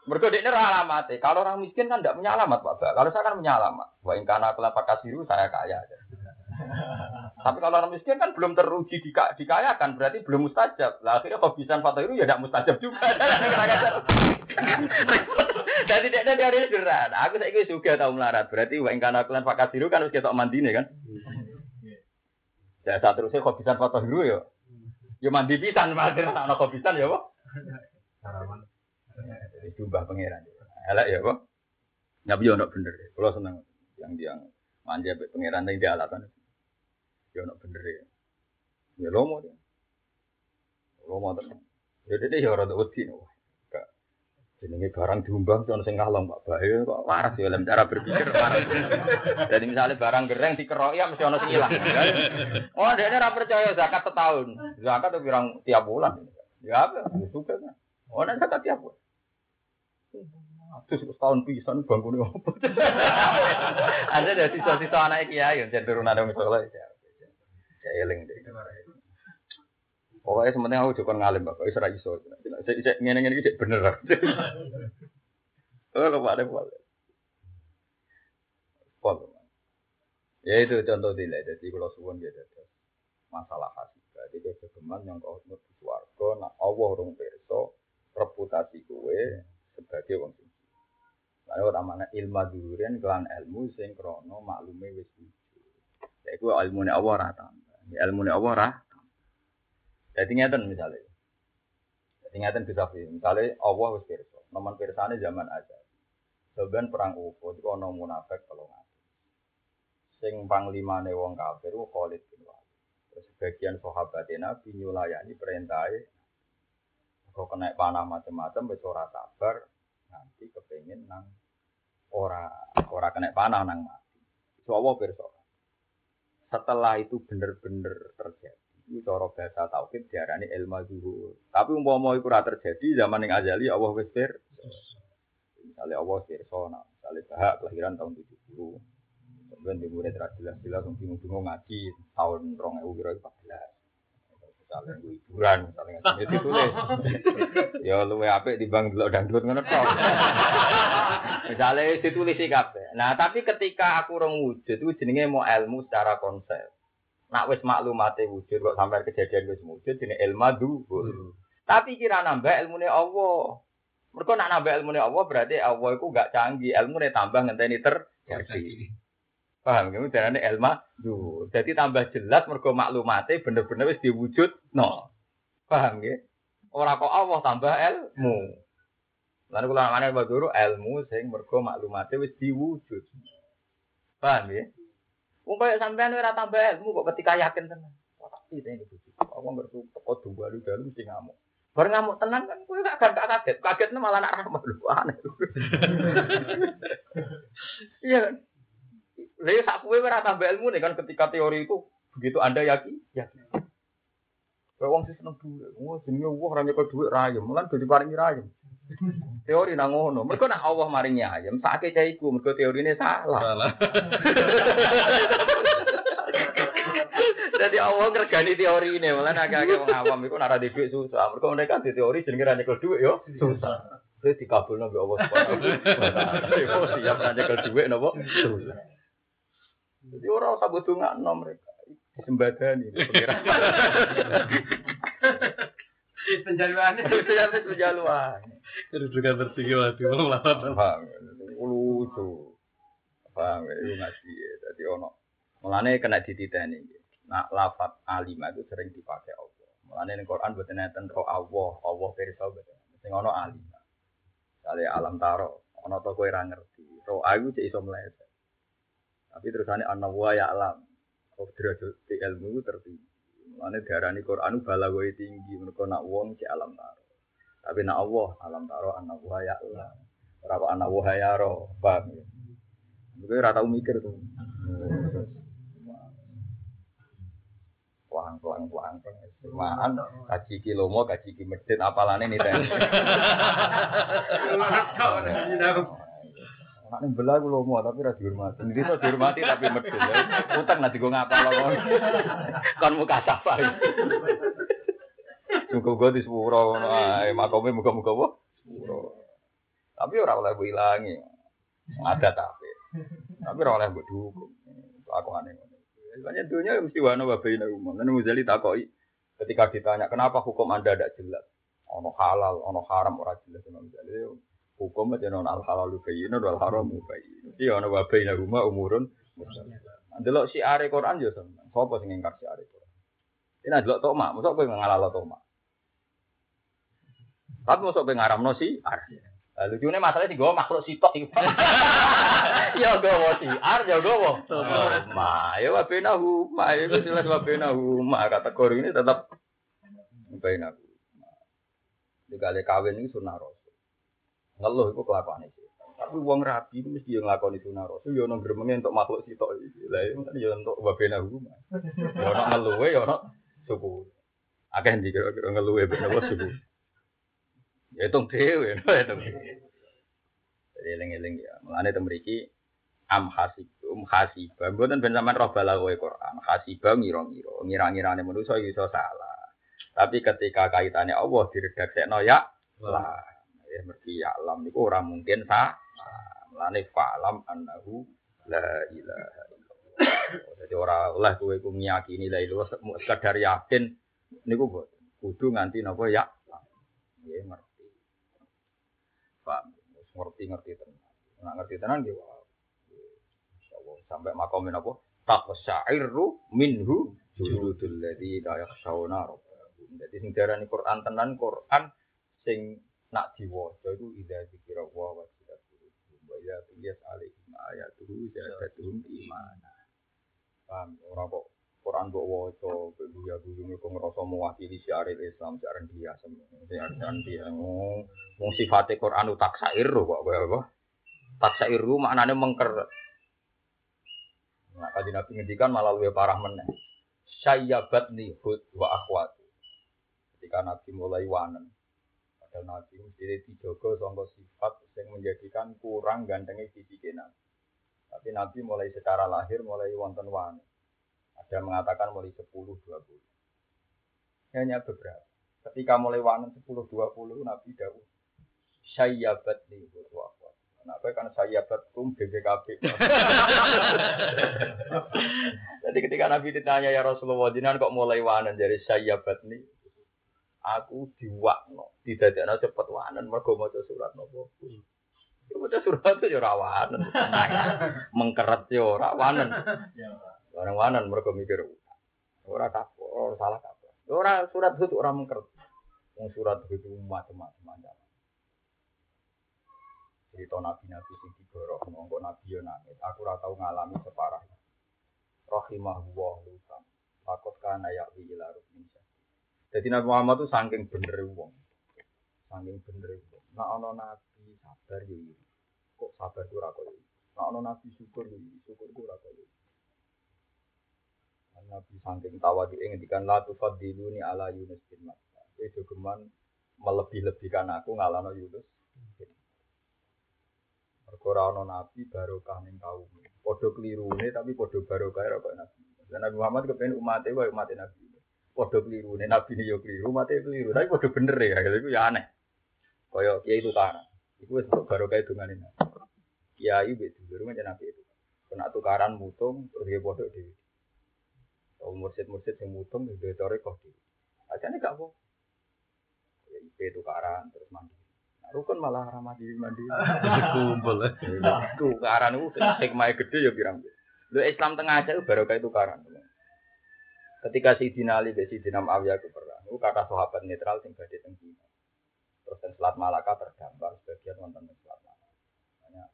Berkode ini alamat. Kalau orang miskin kan tidak punya alamat, Pak. Kalau saya kan punya alamat. Wah, karena kelapa kasiru saya kaya. Tapi kalau orang miskin kan belum teruji dikayakan, berarti belum mustajab. Lah akhirnya kebisan Fatairu ya tidak mustajab juga. Jadi tidak dari sederhana. Aku saya itu juga tahu melarat. Berarti wa ingkana kalian Pak Kasiru kan harus ketok mandine kan. Ya seterusnya kebisan Fatairu ya. Ya mandi pisan Pak Kasiru ana kebisan ya apa? Saraman. Jadi jubah pangeran. Elek ya apa? Nabi yo ndak bener. Kula seneng yang manja mbek pangeran ning dialatan. Ya nak bener ya. Ya lomo dia. Lomo tenan. Ya dede ya rada wedi no. Jenenge barang diumbang sono sing kalong Pak Bae kok waras ya dalam cara berpikir waras. Jadi misalnya barang gereng dikeroki mesti ono sing ilang. Oh dene ora percaya zakat setahun. Zakat itu pirang tiap bulan. Ya suka kan. Oh nek zakat tiap bulan. Terus setahun pisan bangkune opo. Ada dari sisa-sisa anak kiai yo cenderung ada misalnya. Eling deh. Pokoknya sementing aku juga ngalim bapak. Saya serah iso. Saya ngene-ngene iki bener. Oh, lupa deh pol. Pol. Ya itu contoh dile. Jadi kalau suwon dia ada masalah hati. Jadi dia kegeman yang kau nut suwargo. Nah, Allah rung perso reputasi gue sebagai wong suci. Lalu ramana ilmu durian kelan ilmu sing krono maklume wis suci. Ya gue ilmu ne Allah rata. Ya ilmu ne Allah rah. Jadi ngeten misalnya. Jadi ngeten bisa misalnya Allah wis pirsa. Noman pirsane zaman aja. Sebenarnya perang Uhud itu ana munafik kalau ngati. Sing panglimane wong kafir ku Khalid bin Walid. Terus sebagian sahabat Nabi nyulayani perintahe. Kok kena panah macam-macam wis ora sabar nanti kepengin nang ora kena panah nang mati. Iso Allah pirsa. Setelah itu benar-benar terjadi. Itu cara bahasa tauhid diarani ilmu zuhur. Tapi umpama iku ora terjadi zaman ning azali Allah wis pirsa. Misalnya Allah pirsa, misalnya Baha kelahiran tahun 70. Sampeyan dimure ra jelas-jelas wong bingung-bingung ngaji tahun 2014. Misalnya hiburan, misalnya ngaji ditulis. Ya luwe apik timbang delok dangdut ngono to. Misalnya ditulis iki kabeh. Nah, tapi ketika aku rong wujud itu jenenge mau ilmu secara konsep. Nak wis maklumate wujud kok sampai kejadian wis wujud jenenge ilmu dzul. Tapi kira nambah ilmune Allah. Mergo nak nambah ilmune Allah berarti Allah iku gak canggih, ilmune tambah ngenteni terjadi. Paham ngene darane ilmu dzul. Dadi tambah jelas mergo maklumate bener-bener wis diwujudno. Paham nggih? Ora kok Allah tambah ilmu. Lan kula ngene wae guru ilmu sing mergo maklumate wis diwujud. Paham ya? Wong kaya sampean ora tambah ilmu kok ketika yakin tenan. Ora pasti teh iki. Wong bersyukur kok duwe dalu sing ngamuk. Bar ngamuk tenan kan kowe gak kaget. Kagetne malah nak rahmat lho aneh. Iya kan? Lha ya sak kowe ora tambah ilmu nek kan ketika teori itu begitu Anda yakin. Kowe wong sing seneng duwe, wong jenenge wong ora nyekok duwe rayem, lan dadi paringi rayem. Teori nang ngono. Mergo nek Allah maringi ayam, sakake cah iku mergo teorine salah. Jadi Allah ngergani teorine, malah nek akeh wong awam iku nek ora dhuwit susah. Mergo mereka di teori jenenge ra nyekel dhuwit yo susah. Terus dikabulno mbek Allah Subhanahu wa taala. Terus siap ra nyekel dhuwit napa susah. Jadi ora usah bodongakno mereka. Disembadani pengiran. Penjaluan. Kedudukan tertinggi waktu orang lawan. Bang, lucu. Bang, itu ngaji. Tadi ono. Mulane kena dititeni. Nah, lafadz alimah itu sering dipakai Allah. Mulane ning Quran boten enten ro Allah pirsa boten. Sing ono alimah. Kali alam taro, ono to kowe ora ngerti. Ro aku cek iso mleset. Tapi terusane ana wa ya alam. Derajat ilmu tertinggi. Mulane diarani Qur'anu balagoe tinggi mergo nak wong cek alam taro. Tapi nak Allah alam taro ana wa ya Allah. Ora kok ana wa ya ro, paham ya. Iku ora tau mikir to. Wang penemaan kaji ki lomo kaji ki medhit apalane niteni. Anak ning belah ku lomo tapi ora dihormati. Ndito dihormati tapi medhit. Utang nanti go ngapa lomo. Kon muka sapa. Muga-muga disuwuro ngono ae makome muga-muga wae. Tapi ora oleh ilangi. Ada tapi. Tapi ora oleh mbok dihukum. Lakone ngono. Makanya dunia mesti wana wabaina umum. Dan Muzali takoi ketika ditanya kenapa hukum Anda tidak jelas. Ono halal, ono haram ora jelas Imam Muzali. Hukum aja non al halal bayin, non haram bayin. Mesti wana wabaina umum umurun. Delok siare Quran yo sampean. Sopo sing ngingkar siare Quran? Dene delok tok mak, mosok kowe ngalalo tok mak. Tapi mosok kowe ngaramno siar. Lah lucune masalahe digowo makhluk sitok iki. Ya gowo siar, ya gowo. Ma, ya wabenahu, ma ya jelas wabenahu, ma kategori ini tetap wabenahu. Digale kawin iki sunah rasul. Ngeluh iku kelakuane. Tapi wong rabi itu mesti yang nglakoni sunah rasul ya ono gremenge entuk makhluk sitok iki. Lah ya entuk wabena hukum. Ya ono ngeluwe ya ono suku. Akeh ndi kira-kira ngeluwe ben apa suku. Ya tong dhewe ya tong. Eling-eling ya. Mulane temriki am hasibum hasibah. Mboten ben sampean roh balawe Quran. Hasibah ngira-ngira. Ngira-ngirane manusa iso salah. Tapi ketika kaitane Allah diredaksekno ya lah. Ya mergi ya alam niku ora mungkin salah. Lane falam annahu la ilaha illallah. Dadi ora oleh kowe iku ngiyakini la ilaha illallah sadar yakin niku kudu nganti napa ya. Ya ngerti. Pak ngerti tenan. Nek ngerti tenan nggih wae. Insyaallah sampai makom menapa taqsairu minhu juludul ladzi la yakhshawna rabbahum. Dadi sing diarani Quran tenan Quran sing nak diwaca iku idza dzikra wa ya tulis alaikum ayatuhu jadatum imana. Paham ora kok Quran kok waca guyu-guyu kok ngrasa mewakili syiar Islam jaran dia semen. Jaran dia mung sifate Quran utak syair kok apa? Tak syair maknane mengker. Nah, kadine Nabi ngendikan malah luwih parah meneh. Sayyabatni hud wa akhwatu. Ketika Nabi mulai wanen dan Nabi mesti dijogo sangka sifat yang menjadikan kurang gantengnya fisike Nabi. Tapi Nabi mulai secara lahir mulai wonten wani. Ada mengatakan mulai 10 20. Hanya beberapa. Ketika mulai wani 10 20 Nabi dawuh sayyabat li wa aqwa. Kenapa kan sayyabat tum BPKB. Jadi ketika Nabi ditanya ya Rasulullah jinan kok mulai wani dari sayyabat ni aku diwakno, didadekno cepet wanen mergo maca surat nopo. Ya maca surat yo ora wanen. Mengkeret yo ora wanen. Orang wanen mergo mikir ora kabeh, ora salah kabeh. Ora surat itu ora mengkeret. Wong surat itu macam-macam. Cerita nabi-nabi sing digorok monggo nabi yo nangis. Aku ora tau ngalami separah. Rahimahullah lutan. Takut kana ya ila rukmin. Jadi Nabi Muhammad itu saking bener wong. Saking bener wong. Nek ana nabi sabar yo iki. Kok sabar ora kok iki. Nek ana nabi syukur yo iki, syukur ora kok iki. Nabi saking tawadhuke ngendikan la tufaddiluni ala Yunus bin Matta. Itu geman melebih-lebihkan aku ngalano Yunus. Mergo ora ana nabi barokah ning kaum. Padha klirune tapi padha barokah karo nabi. Lan Nabi Muhammad kepen umate wae umat nabi. Podo keliru, nih nabi nih yo keliru, mati keliru. Tapi podo bener ya, kalau itu ya aneh. Koyok kiai tukaran, itu baru kayak itu nganin. Kiai betul, baru macam nabi itu. Kena tukaran mutung, terus dia podo di. Kalau mursid yang mutung, dia cari kau di. Aja nih kak bu. Kiai tukaran terus mandi. Rukun malah ramadi. Kumpul lah. Tukaran itu hikmahnya gede ya bilang. Lo Islam tengah aja baru kayak tukaran. Ketika Sayyidina Ali dan Sayyidina Muawiyah itu perang, itu kakak sahabat netral yang berada di Cina. Terus di Selat Malaka tergambar sebagian wonten di Selat Malaka. Makanya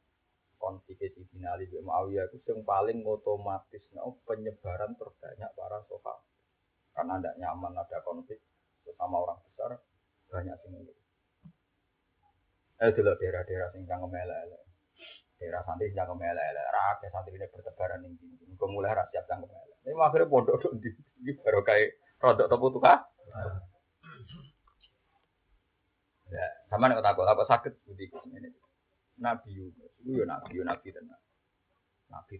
konflik Sayyidina Ali dan Muawiyah itu yang paling otomatis penyebaran terbanyak para sahabat. Karena tidak nyaman ada konflik bersama orang besar, banyak sini. Itu loh daerah-daerah yang ngemelele. Daerah santri yang ngemelele, rakyat santri ini bertebaran yang tinggi. Mulai rakyat yang ngemelele. Ini akhirnya pondok di baru kayak rodok tepuk tukah. Ya, sama nih takut apa sakit budi ini. Nabi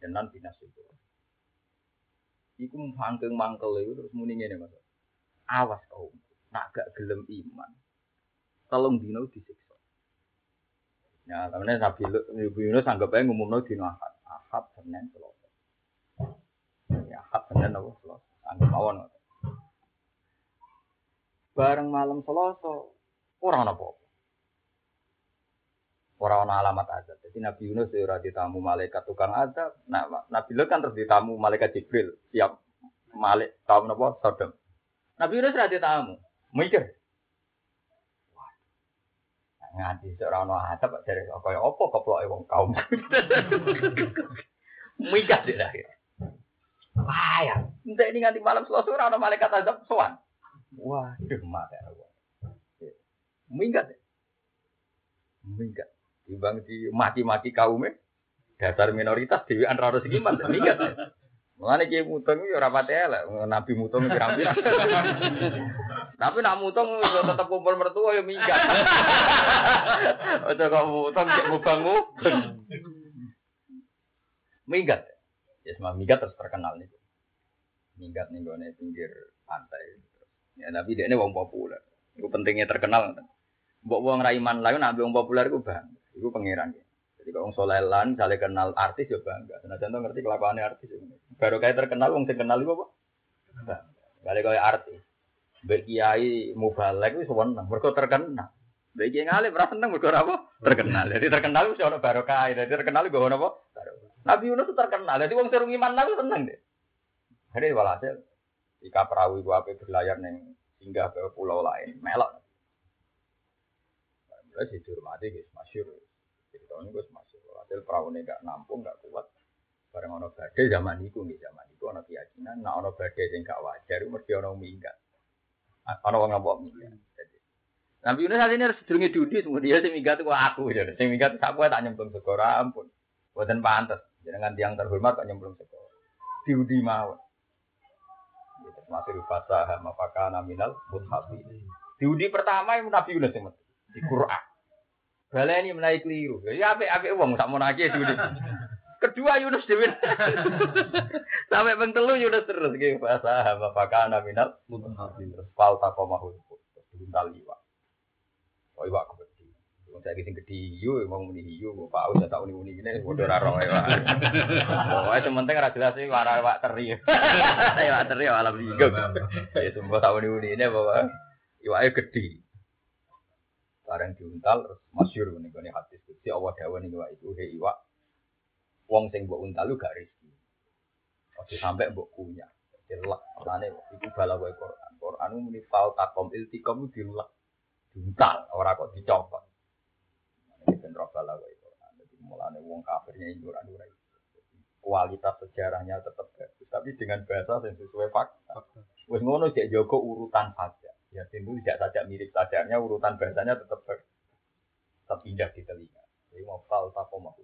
tenan binas itu. Iku mangkel itu terus muninge nih mas. Awas kau, nak gak gelem iman. Tolong dino disiksa. Ya, temennya Nabi Lut, Nabi Yunus anggap aja ngumumno dino Ahad, Senin, Selasa. Ya, hak benar Allah Selasa. Anggap mawon. Bareng malam Selasa, orang apa-apa. Orang ana alamat azab. Jadi Nabi Yunus ora ditamu malaikat tukang azab. Nah, Nabi Lut kan terus ditamu malaikat Jibril, siap malik tamu napa Sodom. Nabi Yunus ora ditamu, mikir. Nganti ora ana azab jare kaya apa keploke wong kaum. Mikir dhek akhir. Wah, ya, ndek nganti malam Selasa ora ana malaikat azab sowan. Waduh, mate Allah. Mikir. Mikir. Dibang di mati-mati kaumnya, dasar minoritas dewi antara segi iman meningkat. Mengenai kiai mutong itu orang patel, nabi mutong pirang-pirang. Tapi nak mutong tetap kumpul mertua yang minggat. Atau kalau mutong tidak mubangu, minggat. Ya semua minggat terus terkenal nih. Minggat nih gua nih pinggir pantai. Ya nabi dia ini orang populer. Itu pentingnya terkenal. Buat orang raiman lain, nabi orang populer itu bang. Iku pangeran ya. Jadi kalau wong saleh lan saleh kenal artis ya bangga. Senajan to ngerti kelakuane artis. Baru kaya terkenal wong sing kenal iku apa? Bali kaya artis. Mbek kiai mubalek wis seneng mergo terkenal. Mbek kiai ngalih ora seneng mergo apa? Terkenal. Jadi terkenal wis ana barokah. Jadi terkenal iku ono apa? Nabi Yunus terkenal. Jadi wong sing iman lan seneng deh. Jadi walhasil jika perahu iku ape berlayar ning singgah ke pulau lain, melok. Wis dihormati guys, masyhur. Jadi tahun itu masih hasil perahunya enggak nampung, enggak kuat. Barang ono badai zaman itu nih, zaman itu ono keyakinan, nah ono badai yang enggak wajar, mesti ono minggat. Ono orang ngabok minggat. Nabi Yunus hari ini harus sedulungi duduk, kemudian si minggat itu aku, jadi si minggat aku tak nyemplung segora, ampun, buatan pantas. Jangan tiang terhormat tak nyemplung segora. Diudi mawon. Masih fasah, maka nominal muthafi. Diudi pertama yang Nabi Yunus yang di Quran. Baleni menawi keliru. Ya apik-apik wong sak monake Yunus. Kedua Yunus dhewe. Sampai beng telu Yunus terus iki bahasa apakah ana minal mutahadin. Pau takomahu. Lintal liwat. Oh iwak gedhi. Wong saiki sing gedhi yo wong muni yo kok paus tak uni-uni ngene padha ora roe wae. Pokoke sementing ora jelas iki ora iwak teri. Iwak teri alam iki. Ya sembo tak uni-uni ngene bawa iwake gedhi. Barang diuntal terus masyhur ngene hadis iki Allah dawuh ning iwak itu he iwak wong sing mbok untal lu gak rezeki. Ojo sampe mbok kunyah. Dilak lane iku balawe Quran. Quran muni fal taqom iltiqom dilak diuntal ora kok dicopot. Nek kendro balawe Quran. Dadi mulane wong kafirnya Quran ora iso. Kualitas sejarahnya tetap bagus tapi dengan bahasa sing sesuai fakta. Wis ngono jek jaga urutan saja. Ya tentu tidak saja mirip sadarnya, urutan bahasanya tetap terpindah di telinga. Jadi mau fal takom aku.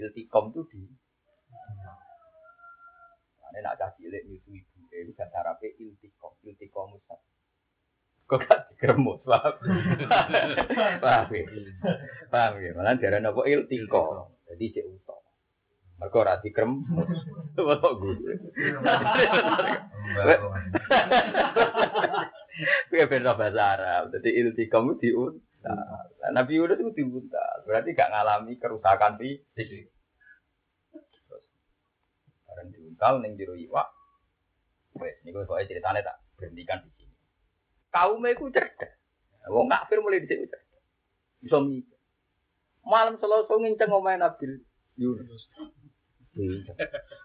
Iltikom itu di. Ini nak kasih lek itu ibu. Jadi bahasa Arabnya iltikom, iltikom musab. Kok tak dikeremus, paham? Paham ya. Malah darah nopo iltikom. Jadi cek utok. Mereka orang dikeremus. Bapak gue. Kuwi bener bahasa Arab. Dadi iltiqam diunta. Nabi Yunus itu diunta. Berarti gak ngalami kerusakan fisik. Terus bareng diuntal ning jero iwak. Wes niku kok ceritane tak berhentikan di sini. Kaume iku cerdas. Wong kafir mulai dicek cerdas. Iso mikir. Malam Selasa nginceng omahe Nabi Yunus.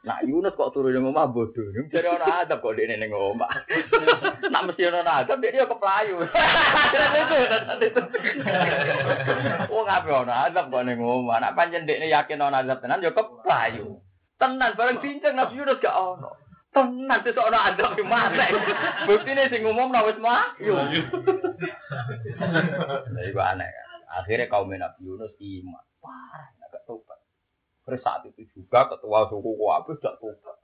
Nah Yunus kok turu ning omah bodho. Jare ana adab kok dhekne ning omah. Nak mesti ana adab dhek yo keplayu. Wong ape ana adab kok ning omah. Nak pancen dhekne yakin ana adab tenan yo keplayu. Tenan bareng cincang Nabi Yunus gak ono. Tenan sesuk ana adab di matek. Buktine sing umum ra wis mlayu. Lah iku aneh kan. Akhire kaum Nabi Yunus iman parah gak tobat. Terus saat itu juga ketua suku Kuwabes tidak tobat.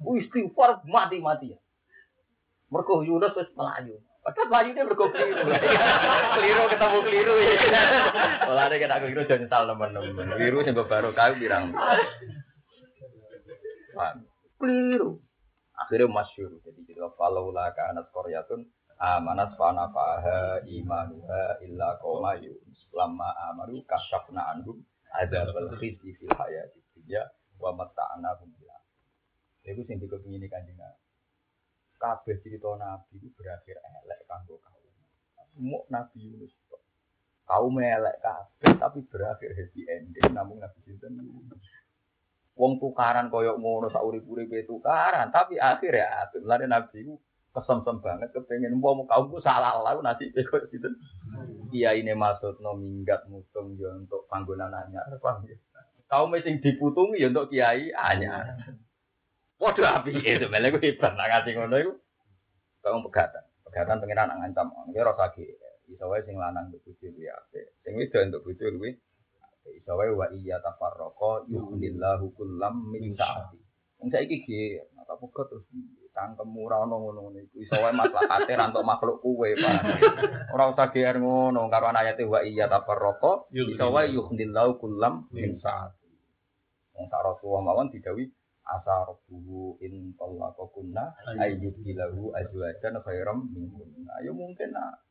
Istighfar mati-mati ya. Mergo Yunus wis melayu. Padahal melayu dia mergo keliru. Keliru ketemu keliru ya. Olane kena keliru jan nyesal teman-teman. Keliru sing baru kae pirang. Keliru. Akhirnya masyhur. Jadi kita falaula ka anat qaryatun amanat fa nafaha imanuha illa qoma yunus lamma amaru kasyafna anhum ada berkhidmat di hayat dunia, wa mata'anahum bila. Iku sing dikepengine Kanjeng Nabi. Kabeh cerita Nabi berakhir elek kanggo kaum. Muk Nabi Yunus tok. Kaum elek kabeh tapi berakhir happy ending namung Nabi sinten. Wong tukaran kaya ngono sak urip-uripe tukaran tapi akhir ya atur. Lah Nabi ku kesem-sem banget kepengin wong kaumku salah lah nasibe kaya sinten. Iya ini maksudno minggat mutung yo untuk panggonan anyar paham ya. Kaum sing diputungi yo untuk kiai anyar. Waduh api itu malah gue hebat nak ngasih ngono itu. Kamu pegatan, pegatan pengen anak ngancam. Gue rasa gini. Isowai sing lanang untuk bujuk gue ape. Sing itu untuk bujuk gue. Isowai wa iya tapar rokok. Yuhillah hukum lam minta. Enggak iki gini. Mata buka terus tangkem murah nongono itu. Isowai masalah hati rantok makhluk kue pak. Orang rasa gini ngono. Karena ayatnya wa iya tapar rokok. Isowai yuhillah hukum lam minta. Enggak Rasulullah mawon didawi. Asar buhu in tallaqakunna ayyudilahu azwajan khairam minkum. Ayo mungkin nak.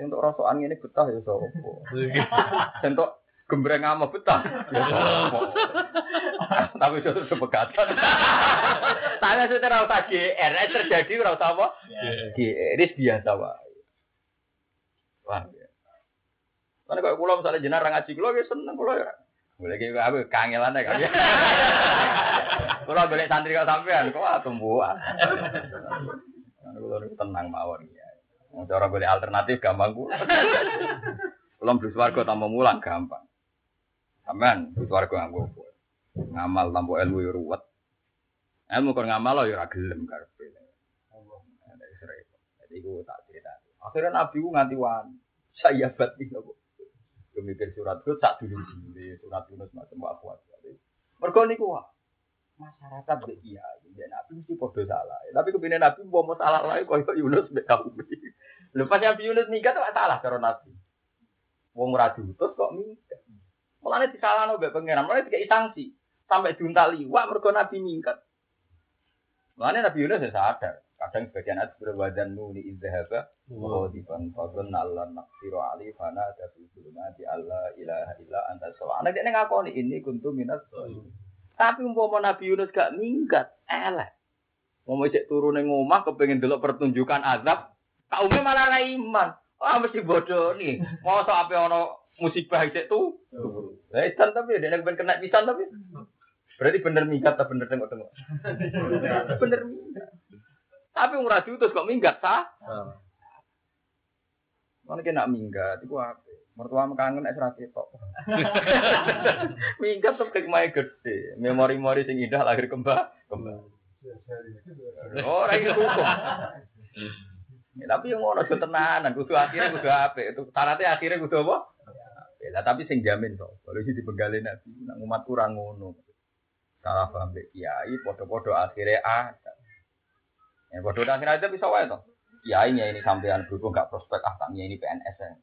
Sentok rosokan ngene betah ya iso apa. Sentok gembreng ameh betah. Tapi itu sepegatan. Saya sudah ora usah GR, terjadi ora usah apa? GR biasa wae. Wah. Karena kalau kula misale jenengan ra ngaji kula wis seneng kula ya. Boleh kira apa kangelan nek. Kalau boleh santri kau sampean, kau tumbuhan. Kalau tenang mawon, mau cara boleh alternatif gampang pula. Kalau beli warga tambah mulang gampang. Sampean beli warga anggo ngamal tambah elwi ruwet. Elmu kau ngamal lo ya ragilem karpet. Jadi aku tak cerita. Akhirnya Nabi aku nganti wan. Saya batin aku. Kemikir surat itu tak dulu sendiri, surat Yunus macam apa aja. Mereka ni kuah masyarakat berkiai, dan Nabi mesti podo salah. Tapi kemudian Nabi mau salah lagi, kalau Yunus berkahwin. Lepas Nabi Yunus nikah tu tak salah cara Nabi. Wong radu terus kok nikah. Mulanya disalah nabi pengeram, mulanya tidak sanksi sampai diuntal liwat mereka Nabi nikah. Mulanya Nabi Yunus sadar. Kadang sebagian ayat berbadan nuni izhaba wa diban fadlan Allah naqsiru ali fana tasuluna di Allah ilaha illa anta sawana dia ngakoni ini kuntu minas soyu tapi umpama Nabi Yunus gak minggat elek mau cek turu ning omah kepengin delok pertunjukan azab kaume malah ra iman ah mesti bodoh nih mosok ape ana musibah cek tu lha isan tapi dia ben kena pisan tapi berarti bener minggat ta bener tengok-tengok bener minggat. Tapi murah diutus kok minggat sah? Mana kena minggat? Iku ape? Mertua kangen es rasi tok. Minggat sepek mai gede. Memori-memori sing indah lahir kembang. Oh, lagi hukum. Tapi yang ngono kudu tenanan. Kudu akhirnya kudu ape? Itu tarate akhirnya kudu apa? Lah tapi sing jamin kok. Kalau iki dipenggale Nabi, nang umat kurang ngono. Salah paham mbek kiai, padha-padha akhirnya ada. Ya bodoh dah akhirnya aja bisa wae toh. Kiainya ini sampean berhubung enggak prospek ah tak ini PNS ya.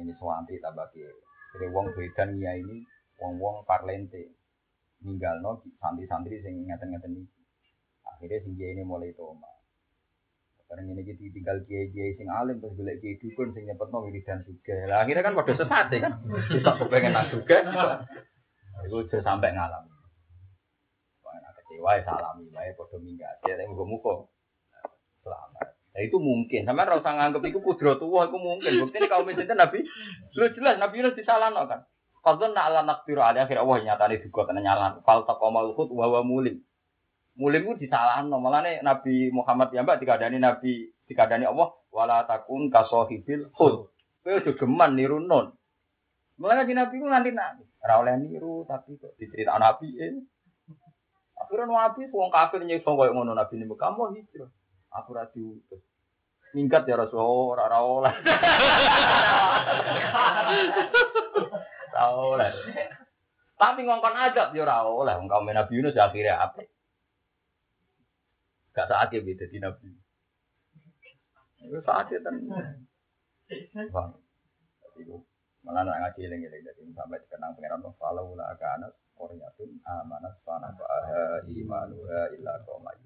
Ini suwanti tambah ki. Jadi wong bedan ya ini wong-wong parlente. Ninggalno santri-santri sing ngaten-ngaten iki. Akhire sing ini mulai toma. Karena ngene iki ditinggal kiai-kiai sing alim terus golek kiai dukun sing nyepetno wiridan sugih. Lah akhire kan padha sesat kan. Kita kepengin nang sugih. Iku aja sampe ngalami. Wae salami wae padha minggat ya nek muga-muga selamat. Nah itu mungkin sampean ora usah nganggep iku kudrat tuwa iku mungkin. Buktine kaum sinten Nabi? Lu jelas Nabi Yunus disalahno kan. Qadzan ala naqtiru ala akhir Allah nyatane duga tenan nyalan. Fal taqamal khut wa wa mulim. Mulim ku disalahno. Malane Nabi Muhammad ya mbak dikandani Nabi, dikandani Allah wala takun kasohibil khut. Kowe aja geman niru nun. Mulane Nabi ku nganti nangis. Ora oleh niru tapi kok diceritakno Nabi Aturan wabi, wong kafir nyekso koyo ngono Nabi niku kamu hijrah. Aku ra diutus. Minggat ya Rasulullah ora oleh. Tahu lah. Tapi ngongkon ajab ya ora oleh wong kaum Nabi Yunus akhire apik. Gak saatnya beda di Nabi. Wis saatnya tenan. Wah. Iku malah nang ngaji eling-eling dadi sampai dikenang pangeran Allah wala kana Qur'anun amanat sanabah imanuha illa qomay.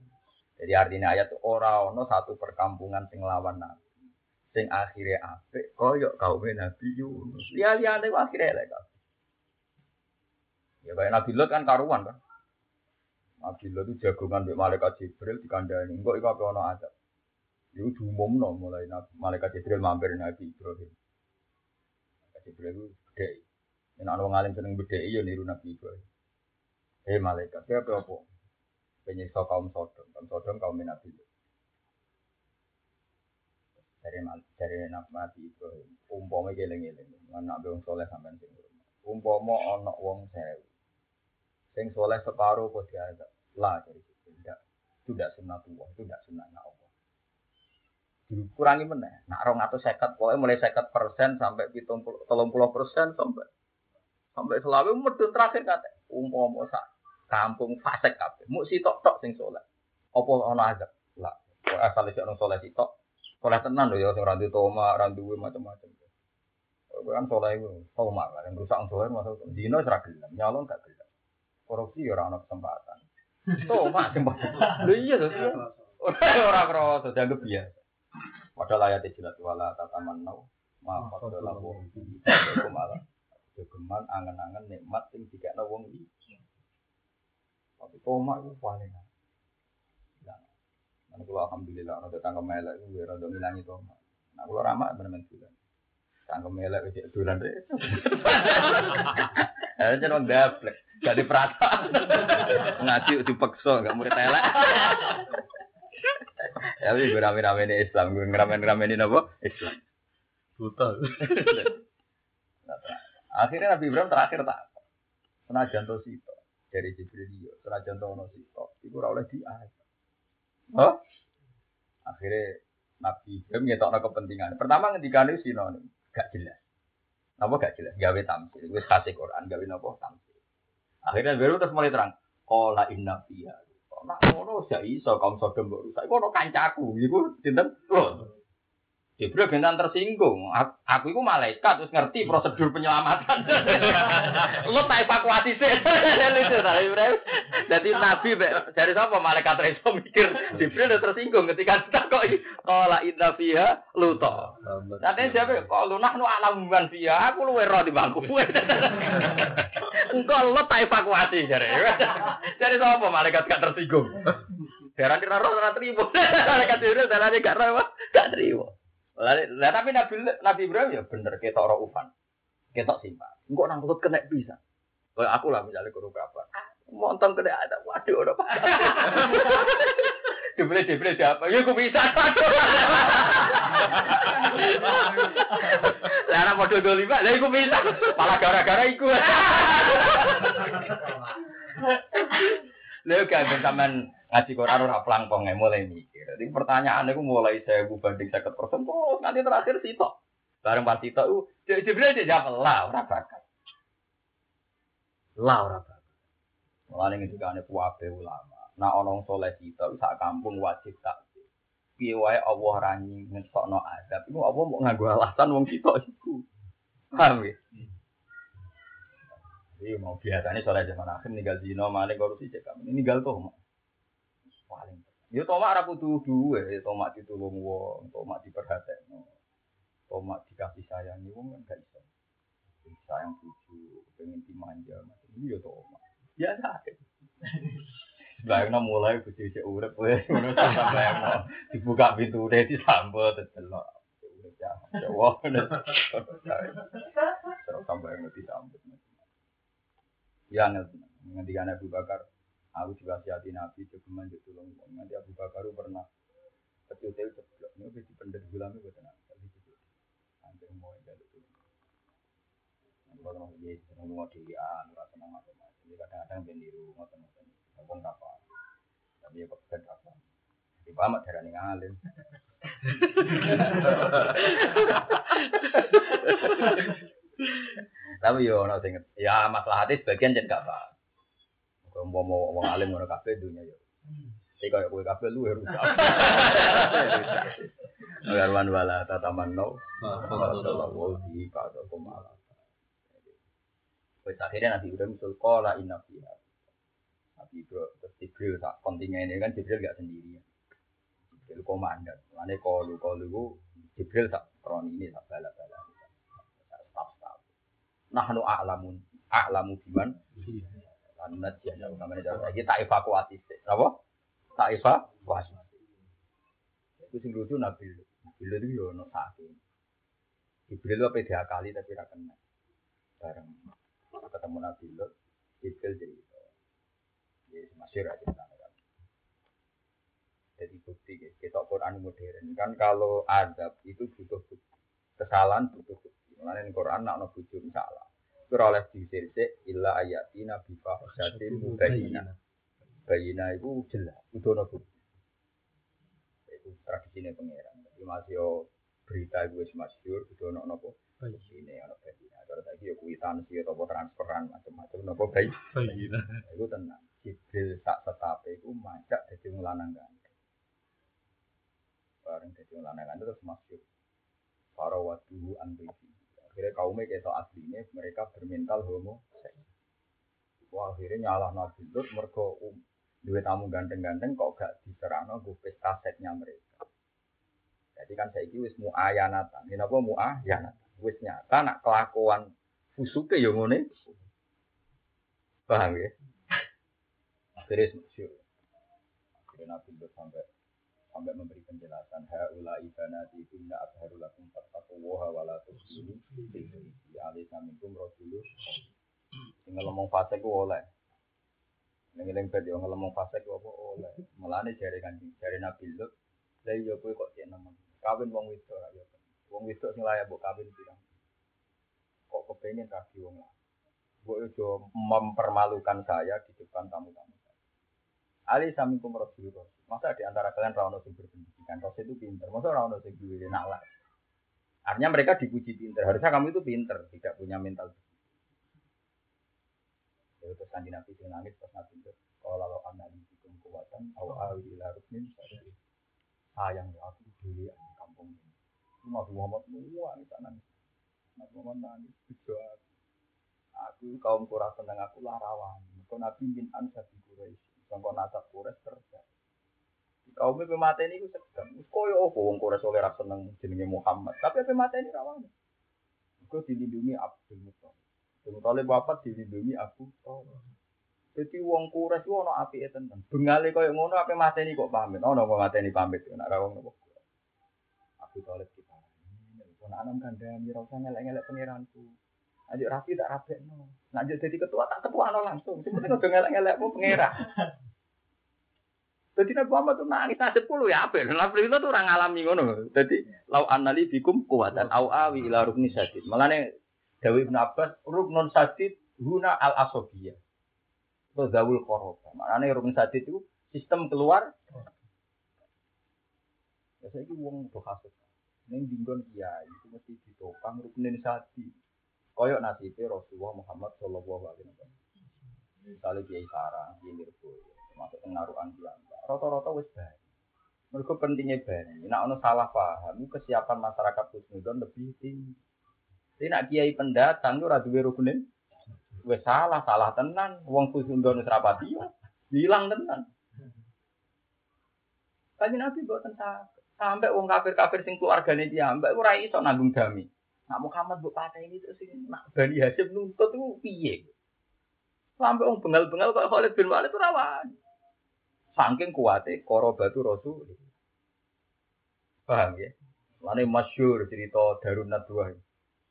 Jadi artinya ayat ora ono satu perkampungan sing lawan Nabi. Sing akhire apik koyo kaum Nabi Yunus. Liyane akhire lek. Ya bae Nabi Lut kan karuan kan. Nabi Lut itu jagungan mbek Malaikat Jibril dikandani. Engko iku apa ana azab. Iku diumumno mulai Malaikat Jibril mampir Nabi Ibrahim. Malaikat Jibril itu gede. Yen ana wong alim seneng bedheki ya niru Nabi Ibrahim. Eh malaikat ya apa? Penyiksa kaum Sodom kaum Nabi Lut. Dari Nabi Ibrahim. Umpama geleng-geleng. Ana wong saleh sampean sing rumah. Umpama ana wong sewu. Sing soleh separuh kok dianggap lah dari situ tidak sunatullah itu tidak sunatnya Allah. Dikurangi meneh. Nak 250 pokoke mulai 50% sampai 30% sampai selawe medun terakhir kate. Umpama sak kampung fasik kabeh. Muk sitok-tok sing soleh. Apa ana azab? Lah, asal isih ana soleh sitok. Soleh tenan lho ya sing ora duwe omah, ora duwe macam-macam. Kan soleh iku, omah kan rusak soleh masuk dino ora gelem, nyalon gak gelem. Korupsi orang ada kesempatan. Toma kesempatan. Lu iya terus. Orang kroso dianggap biasa. Padahal ayat jilat wala tatamanau ma fadala wa kumala. Degeman angen-angen nikmat sing dikekno wong iki. Tapi toma iku paling. Lah. Lan kula alhamdulillah ana tetangga melek iku ora do ngilangi toma. Nah kula ramak bener-bener juga. Tetangga melek iki dolan rek. Ada jeneng daplek. Gak diperhatikan ngaji dipeksa, gak murid telek ya tapi gue rame-rame ini Islam, gue ngerame-ngerame ini apa? Islam betul akhirnya Nabi Ibrahim terakhir tak apa senajan to sito dari Jibril senajan to ono sito itu ora oleh diajak oh? Akhirnya Nabi Ibrahim ngetokno kepentingan pertama ngendika ini sino gak jelas apa gak jelas? Gawe tamsil, gue kasih Quran, gawe apa? Tamsil akhirnya baru terus mulai terang. Qala inna fiya. Ora ono sak iso kaum Sodom mbok rusak. Iku ono kancaku. Iku sinten? Lut. Jibril gentan tersinggung. Aku iku malaikat terus ngerti prosedur penyelamatan. Lut tak evakuasi sih. Dadi nabi dari sapa malaikat iso mikir. Jibril tersinggung ketika ditakoki qala inna fiya lut. Katene siapa? Qalu nahnu a'lamu man fiya. Aku luwih ro timbang kowe. Engkau lo tak evakuasi jadi apa malaikat gak tersinggung darah di roh gak terima malaikat di roh darahnya gak terima nah tapi Nabi Ibrahim ya bener ketok roh ufan ketok simpah engkau nangkut kena bisa kalau aku lah misalnya guru kabar montong kena ada waduh udah parah dibeli siapa ya aku bisa Lara modal 25, lha iku bisa. Malah gara-gara iku. Lha kan sampean ngaji Quran ora plangpong mulai mikir. Jadi pertanyaan iku mulai 1000 banding 50% terus nanti terakhir sitok. Bareng pas sitok Jibril dijawab la ora bakal. La ora bakal. Mulane ngendikane kuwabe ulama. Nah ana wong saleh sitok sak kampung wajib tak piye wae Allah rangi ngetokno azab iku apa mbok nganggo alasan wong sitok iku paham ya iki mau biasane saleh zaman akhir ninggal dino maling korupsi cek kami ninggal tomak paling yo tomak ora kudu duwe tomak ditulung wong tomak diperhatekno tomak dikasih sayangi wong kan gak iso sayang cucu pengen dimanja macam yo tomak biasa bayangno mulai becik-becik urip kowe ngono sampe bayangno dibuka pintune disambut delok urip ya wah terus sampe disambut ya ngendikane Abu Bakar aku diwasiati Nabi cuman ditulung nanti Abu Bakar pernah kecutel ceblok niku di pendet gulame boten tapi itu anjir mau njaluk ngono nggih ngono dian ora seneng macam-macam kadang-kadang ben niru ngoten-ngoten ngomong apa? Tapi ya pekerjaan apa? Ibamat darah nih alim. Tapi yo nak inget, ya masalah hati sebagian jadi apa? Kalau mau uang alim mau kafe dunia yo. Tapi kalau kue kafe lu harus apa? Agarwan wala tataman no. Kalau wajib kalau kemalas. Akhirnya nanti udah misal kola inafiat. Nabi Jibril tak kontingen ini kan Jibril gak sendirian. Jibril komandan. Mane kalu Jibril tak kroni ini tak bala-bala. Nahnu a'lamun, a'lamu biman. Lan najiyana Namanya tak evakuasi. Apa? Tak evakuasi. Itu sing lucu Nabi Lut. Nabi Lut itu ono saking. Jibril apa dia kali tapi ra kena. Bareng ketemu Nabi Lut, Jibril cerita. Ya masih ra cerita. Jadi bukti kitab Quran modern kan kalau adab itu butuh bukti, kesalahan butuh bukti. Mulane Quran nak ono bojo salah. Ora oleh disirse illa ayatina bi fahasatin mubayyinah. Bayina iku jelas, kudu ono bukti. Iku tradisine pangeran. Dadi masih berita iku wis masyhur kudu ono napa bayine ono bayina. Cara saiki yo kuwi tansi utawa transferan macam-macam napa bayina. Iku tenan. Jibril sak tetape iku macak dadi wong lanang kan. Barang jadi lanangan itu terus masuk para waduh anti. Akhirnya kaumnya kita aslinya mereka bermental homo. Wah akhirnya nyalah Nabi Lut mergo duit tamu ganteng-ganteng kok gak diserano gupes kasetnya mereka. Jadi kan saya wis mu'ayanatan. Kenapa mu'ayanatan? Wis nyata nak kelakuan fusuke yo ngene. Paham ya? Terus masuk. Akhirnya Nabi Lut sampai memberi penjelasan haula ibanati inna azharu lakum fattaqullaha wa la tusilu bi alisaminkum rasulun ngelemong fasik ku oleh ngeling ped yo ngelemong fasik ku apa oleh melane jare kanjeng jare Nabi Lut lha yo kowe kok cek nemen kawin wong wedok ra yo wong wedok sing layak mbok kawin pirang kok kepengin kaki wong lanang mbok yo mempermalukan saya di depan tamu-tamu alisaminkum rasulun. Masa di antara kalian rauh nosing berpendidikan, rauh itu pinter. Masa rauh nosing gue nalar. Artinya mereka dipuji pinter. Harusnya kamu itu pinter, tidak punya mental. Jadi terus kan Nabi itu nangis pas Nabi itu kalau lalu anak itu kekuatan, awal dilarutnya saya sayang aku dulu di kampung ini. Nabi Muhammad muak di sana. Nabi Muhammad nangis berdoa. Aku kaum Quraisy tentang aku larawan. Kau Nabi bin Ansar di Quraisy, kau nasab Quraisy terjadi. Kau bebe mata ini gue sedang, koyo aku ngkores oleh rasa seneng jenenge Muhammad. Tapi bebe mata ini rawan. Gue dilindungi Abdul Mutalik. Abdul Mutalik bapak dilindungi aku. Jadi wong kures gue no api eten. Bengali koyo ngono api mata ini kok pamit. Oh no mata ini pamit. Nak rawang no. Aku toilet kita. Kau nak anam kandang, dirausan ngelak-ngelak pengiranku. Ajak rapi tak rapi no. Nak jadi ketua tak ketua no langsung. Cuma kau ngelak-ngelak pun pengiran. Jadi Nabi Muhammad itu nangis nasib puluh ya apa? Nabi itu orang alami ngono. Jadi lau anali bikum kuwatan au awi ila rukni sadid. Malane Dawi Ibn Abbas ruknun sadid huna al asobiyah. Itu zawul qoroba. Malane rukni sadid itu sistem keluar. Biasanya itu uang berkasut. Neng dinggon kiai itu mesti ditopang ruknin sadid. Koyok nasibnya Rasulullah Muhammad Shallallahu Alaihi Wasallam. Misalnya kiai sarang, kiai mirboy. Masuk pengaruhan biasa. Rata-rata wis bae. Mergo pentingnya bae. Nek ono salah paham, kesiapan masyarakat husnudon lebih tinggi. Dene nek kiai pendatang ora duwe rukune, wis salah tenan. Wong husnudon wis rapati, hilang tenan. Kanjeng Nabi mboten sampe wong kafir-kafir sing keluargane piyambak ora iso nanggung dami. Nek Muhammad mbok pateni terus sing nak Bani Hasyim nuntut ku piye? Sampai wong bengal-bengal kok Khalid bin Walid ora wani. Saking kuwate korobatu Rasul. Paham ya? Lane masyhur cerita Darun Nadwa.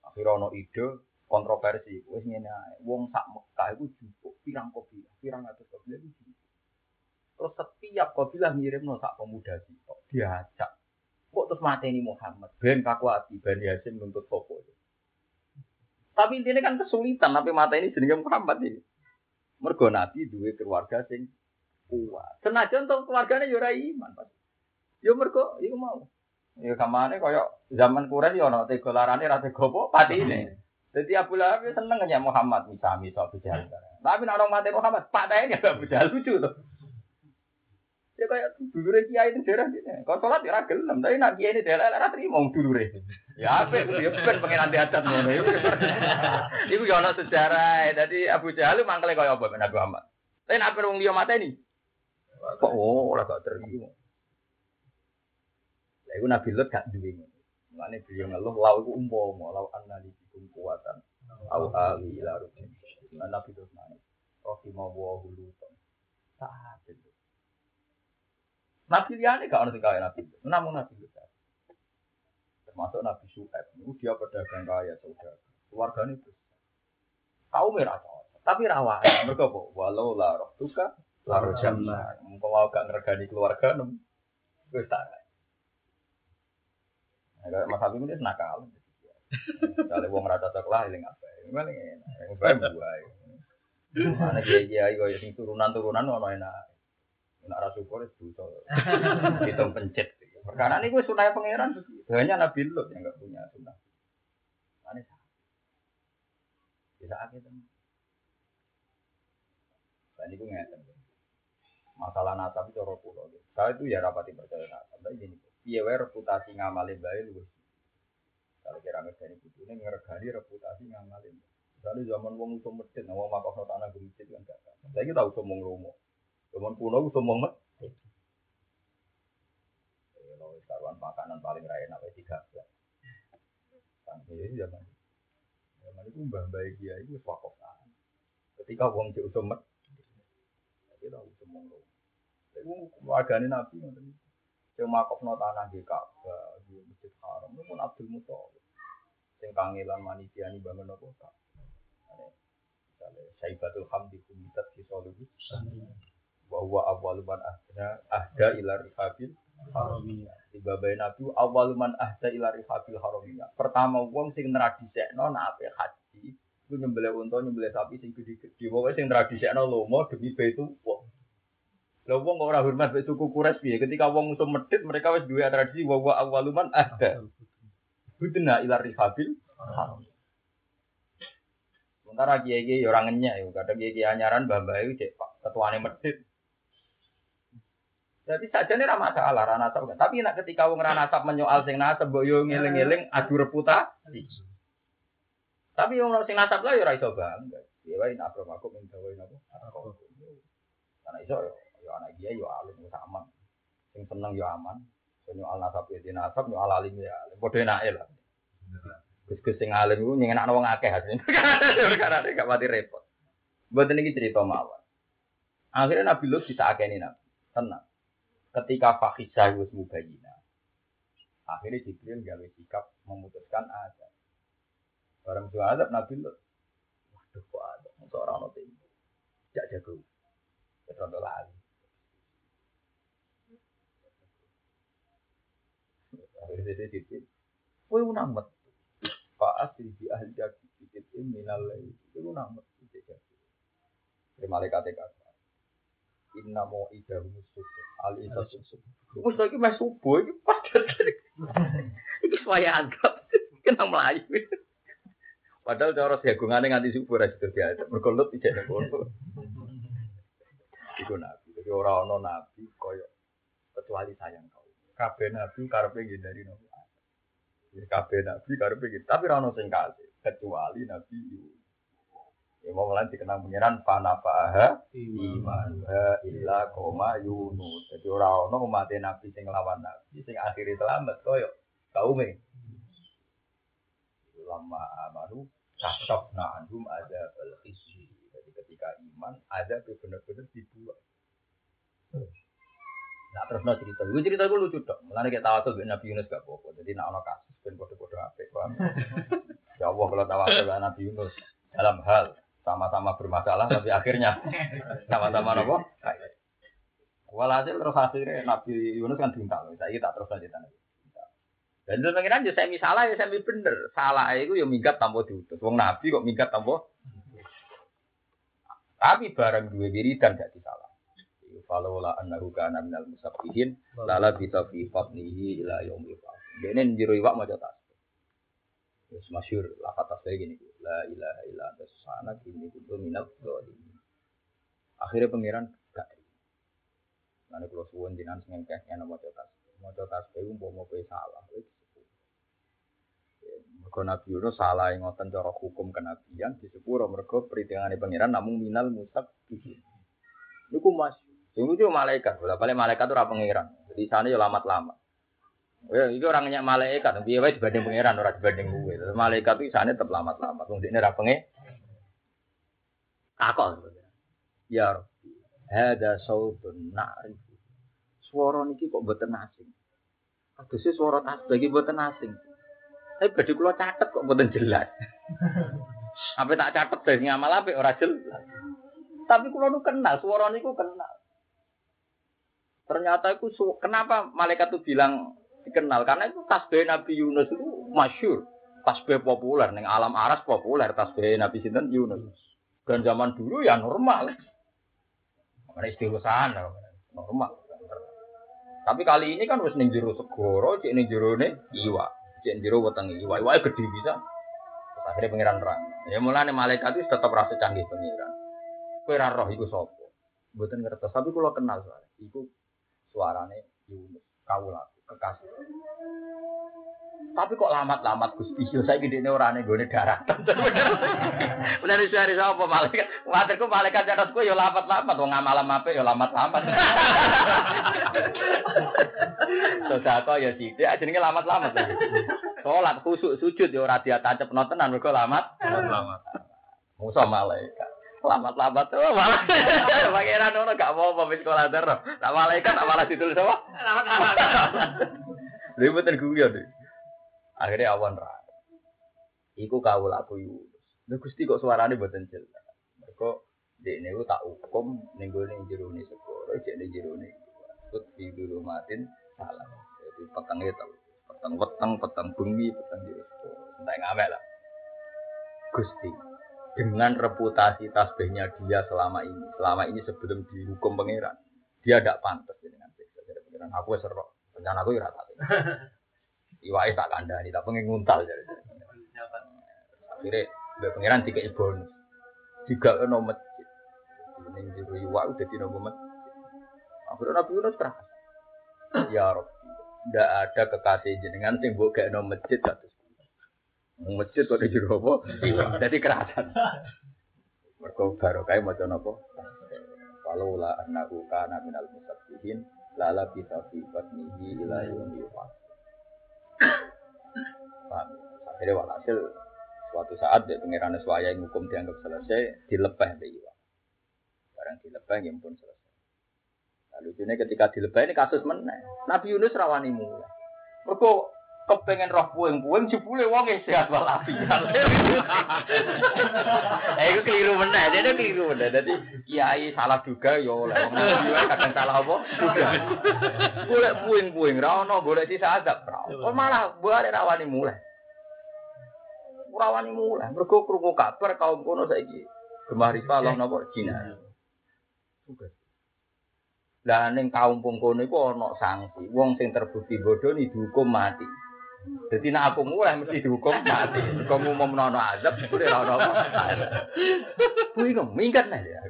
Akhire ana ide kontroversi. Wis ngene ae, wong sak Mekah iku jupuk pirang kabilah, pirang atus kabilah iki. Terus setiap kabilah ngirimno sak pemuda sitok diajak. Kok terus mateni Muhammad ben kakuati Bani Hasyim nuntut sapa. Tapi intine kan kesulitan tapi mateni jenenge Muhammad iki. Mergo Nabi duwe keluarga sing kuat. Senajan to keluargane yo ora iman, Pak. Yo mergo iku mau. Ya kamane kaya zaman Quraisy yo ana tega larane ra tega apa patine. Dadi Abu Lahab seneng nyek Muhammad misami sok bejal. Tapi nek orang mate Muhammad patine ya bejal lucu to. Ya kaya dulure kiai itu derah dene. Kok salat ya ra gelem, tapi nek kiai ini delek ra trimo dulure. Ya apik yo ben pengen adat ngono. Iku yo ana sejarah. Dadi Abu Jahal mangkale kaya apa Nabi Muhammad. Tapi nek wong liya mateni kok ora gak terima. Lah iku Nabi Lut gak duwe ngono. Mulane beliau ngeluh law iku umpama law anali bikum kuwatan au ali ila rutin. Nabi Lut nangis. Rohimahullah. saat itu. Nabi liane gak ono sing kaya Nabi. Namun Nabi Lut. Termasuk Nabi Syu'aib itu dia pedagang kaya saudara. Keluargane besar. Kau merah tapi rawan. Mergo apa? Walau la rohtuka la rojamna. Mengko wae gak ngregani keluarga nem. Wis tak. Ada masalah iki wis nakal. Kalau wong rada taklah eling apa. Eling enak. Bae buae. Ana kiai-kiai koyo sing turunan-turunan ono enak. Enak ra syukur wis buta. Kita pencet. Perkara niku wis sunah pangeran. Hanya Nabi Lut yang enggak punya sunah. Ane sak. Bisa akeh temen. Tadi gue ngeten. Masalah natap itu cara kula. Saya itu ya rapati percaya natap. Tapi gini, piye wae reputasi ngamale bae luwih. Kalau kira ngene kudune ngregani reputasi ngamale. Misale zaman wong iso medhit, wong makokno tanah gemicit kan gak. Saiki tau somong romo. Zaman kuno iso somong medhit. Ya lho, karuan makanan paling ra enak wae tiga. Sampeyan zaman. Zaman iku mbah-mbah iki ya iku pakokan. Ketika wong cek iso medhit kita udah mulu. Tapi wargane Nabi ngoten. Sing makofno tanah nggih Ka'bah, nggih Masjid Haram, mun Abdul Mutalik. Sing kangelan manidiani bangun apa kok. Misale Saibatul Hamdi kumitat fi sholihus sami. Wa huwa awwalu man ahda ila rihabil haramiyah. Dibabae Nabi awwalu man ahda ila rihabil haramiyah. Pertama wong sing tradisekno nape haji. Itu nyembelih unta, nyembelih sapi, sing gede-gede. Pokoknya sing tradisekno lomo demi baitu wong. Lah wong kok ora hormat mek suku Quraisy piye? Ketika wong musuh medhit, mereka wis duwe tradisi wa wa awaluman ada. Budina ila rihabil haram. Sementara kiye-kiye ya ora ngenyek ya, kadang kiye-kiye anyaran mbah-mbah iki cek ketuane medhit. Jadi sajane ora masalah ra nasab, tapi nek ketika wong ra nasab menyoal sing nasab mbok yo ngeling-eling adu reputasi. Tapi yang orang sing nasab lah ya ora iso bangga. Ya wae nak aku minta wae napa. Ana iso ya anak dia ya alim aman. Sing seneng ya aman. Soal nasab ya dinasab, soal alim ya alim. Padha enake lah. Gus-gus sing alim ku nyenengno wong akeh asline. Karena gak pati repot. Mboten iki crita mawon. Akhirnya Nabi Lut ditakeni Nabi. Tenang. Ketika fakhisah wis mubayyinah. Akhirnya Jibril gawe sikap memutuskan aja. Barang juga adab Nabi Lut. Waduh kok adab. Seorang orang itu. Jak jago. Ketonton lagi. Akhirnya dikit. Wih unamet. Fa'as di ahli jaki. Dikit minal lain. Wih unamet. Terima kata-kata. Inna mo'idah musuh. Al-Idah musuh. Musuh ini masih subuh. Ini padat. Ini suaya anggap. Kenang Melayu. Padahal cara jagungannya nganti subur aja terbiasa. Bergelut tidak ada. Itu Nabi. Jadi orang-orang Nabi koyok kecuali sayang kau. Kabeh Nabi karepnya gini dari Nabi. Kabeh Nabi karepnya gini. Tapi orang-orang yang kasih. Kecuali Nabi Yunus. Ya mau lantik kenang pengiran. Panapa'aha imanha illa koma Yunus. Jadi orang-orang mati Nabi yang lawan Nabi. Yang akhirnya selamat koyok. Kau ini. Lama amanu kasabna anhum adzabal khizy. Jadi ketika iman ada benar-benar dibuat. Nah terus nak cerita, gue cerita gue lucu dong. Mulanya kita tawasul dengan Nabi Yunus gak bobo. Jadi nak orang kasus dan kode-kode apa? Ya Allah kalau tawasul dengan Nabi Yunus dalam hal sama-sama bermasalah tapi akhirnya sama-sama nopo. Walhasil terus akhirnya Nabi Yunus kan bintang. Saya tak terus lanjut lagi. Dan itu pengiran ya semi salah ya semi bener. Salah itu ya minggat tambah diutus. Wong Nabi kok minggat tambah. Tapi barang dua wiridan gak disalah. Falola annahu kana minal musabbihin la la bi tafifnihi ila yaumil qiyamah. Dene njero iwak maca tasbih. Wis masyhur lafaz tasbih gini. La ilaha illa anta subhanaka inni kuntu minadh dhalimin. Akhire pengiran gak. Lan kula suwun jenengan sing ngekek ana maca tasbih. Maca tasbih umpama kowe salah wis. Mergo Nabi Yunus salah ngoten cara hukum kenabian disepuro mergo pritingane pangeran namung minal musabbihin. Niku Mas, sing lucu malaikat, lha bali malaikat ora pangeran. Dadi sane yo lamat-lamat. Ya iki ora ngenyek malaikat, piye wae dibanding pangeran ora dibanding kowe. Malaikat iki sane tetep lamat-lamat. Wong dekne ra pengen. Kakon. Ya Rabbi, Hada sautun na'rifu. Suara niki kok mboten asing. Kadose suara tasbih iki mboten asing. Tapi badhe kula catet kok mboten jelas. Sampai tak catet dari ngamal apik ora jelas. Tapi kula nu kenal, suara niku kenal. Ternyata itu kenapa malaikat itu bilang dikenal? Karena itu tasbih Nabi Yunus itu masyhur, tasbih populer ning alam aras populer tasbih Nabi sinten Yunus. Dan zaman dulu ya normal. Ana istiwasan normal. Tapi kali ini kan wis ning jero segara, cek ning jerone iwak, cek jero weteng iwak. Iwake gedhe bisa. Akhire pangeran terang. Ya mulane malaikat itu tetap rasa canggih pangeran. Kowe ora roh iku sapa? Mboten ngertos, tapi kula kenal soalnya. Iku suarane Yunus kawula kekasih. Tapi kok lamat-lamat Gusti yo saiki dekne ora ning gone daratan. Bener suara sapa malaikat? Waterku malaikat catatku yo lamat-lamat wong amalam apik yo lamat-lamat. Sedekah yo sithik jenenge lamat-lamat. Salat khusuk sujud yo ora diatancepno tenan mergo lamat. Lamat. Musa malaikat. Lamat-lamat tuh malah pangeran ono gak apa-apa wis sekolah terus. Tak malaikat tak malah ditulis apa? Lamat-lamat. Ribet terguyon. Akhirnya awan ra. Iku kawula aku Yunus. Lha Gusti kok suarane mboten jelas. Mergo dekne ku tak hukum ning gone jero ne segoro, jekne jero ne. Kut di dulu matin salah. Jadi petenge ta. Peteng weteng, peteng bengi, peteng jero. Entek ngawek lah. Gusti dengan reputasi tasbihnya dia selama ini sebelum dihukum pangeran, dia tidak pantas dengan siksa pangeran. Aku serok, rencana aku ora tak. Iwake tak kandhani, tak pengen nguntal jare. Akhire mbek pangeran dikeki bonus. Diga ono masjid. Ning jero iwak dadi nopo masjid. Akhire Nabi Yunus terang. Ya Rabb, ndak ada kekasih jenengan sing mbok gaekno masjid satu. Masjid kok jero apa? Dadi kerasan. Mergo barokah maca napa? Kalau la annahu kana minal musabbihin la la bi tafsihi ila yaumil qiyamah. Paham. Akhire walhasil suatu saat dek pangeran swaya hukum dianggap selesai, dilepeh dek iwak. Barang dilepeh nggih pun selesai. Lalu jene ketika dilepeh ini kasus meneh. Nabi Yunus rawani mulih. Mergo kepengen roh puing-puing jebule wong sehat walafiat. Iku keliru meneh, dene keliru meneh. Dadi kiai salah juga ya oleh wong kiai kadang salah apa? Juga. Golek puing-puing ra ono, golek disadap ra. Kok malah barek rawani mulih. Rawani mulih, mergo krungu kabar kaum kono saiki gemah ripa Allah napa Cina. Tugas. Lah ning kaum kono iku ana sanksi. Wong sing terbukti bodho dihukum mati. Jadi nak aku mulai mesti dihukum mati. Kau umum nono azab, boleh nono apa? Kui ngom, minggat nih ya.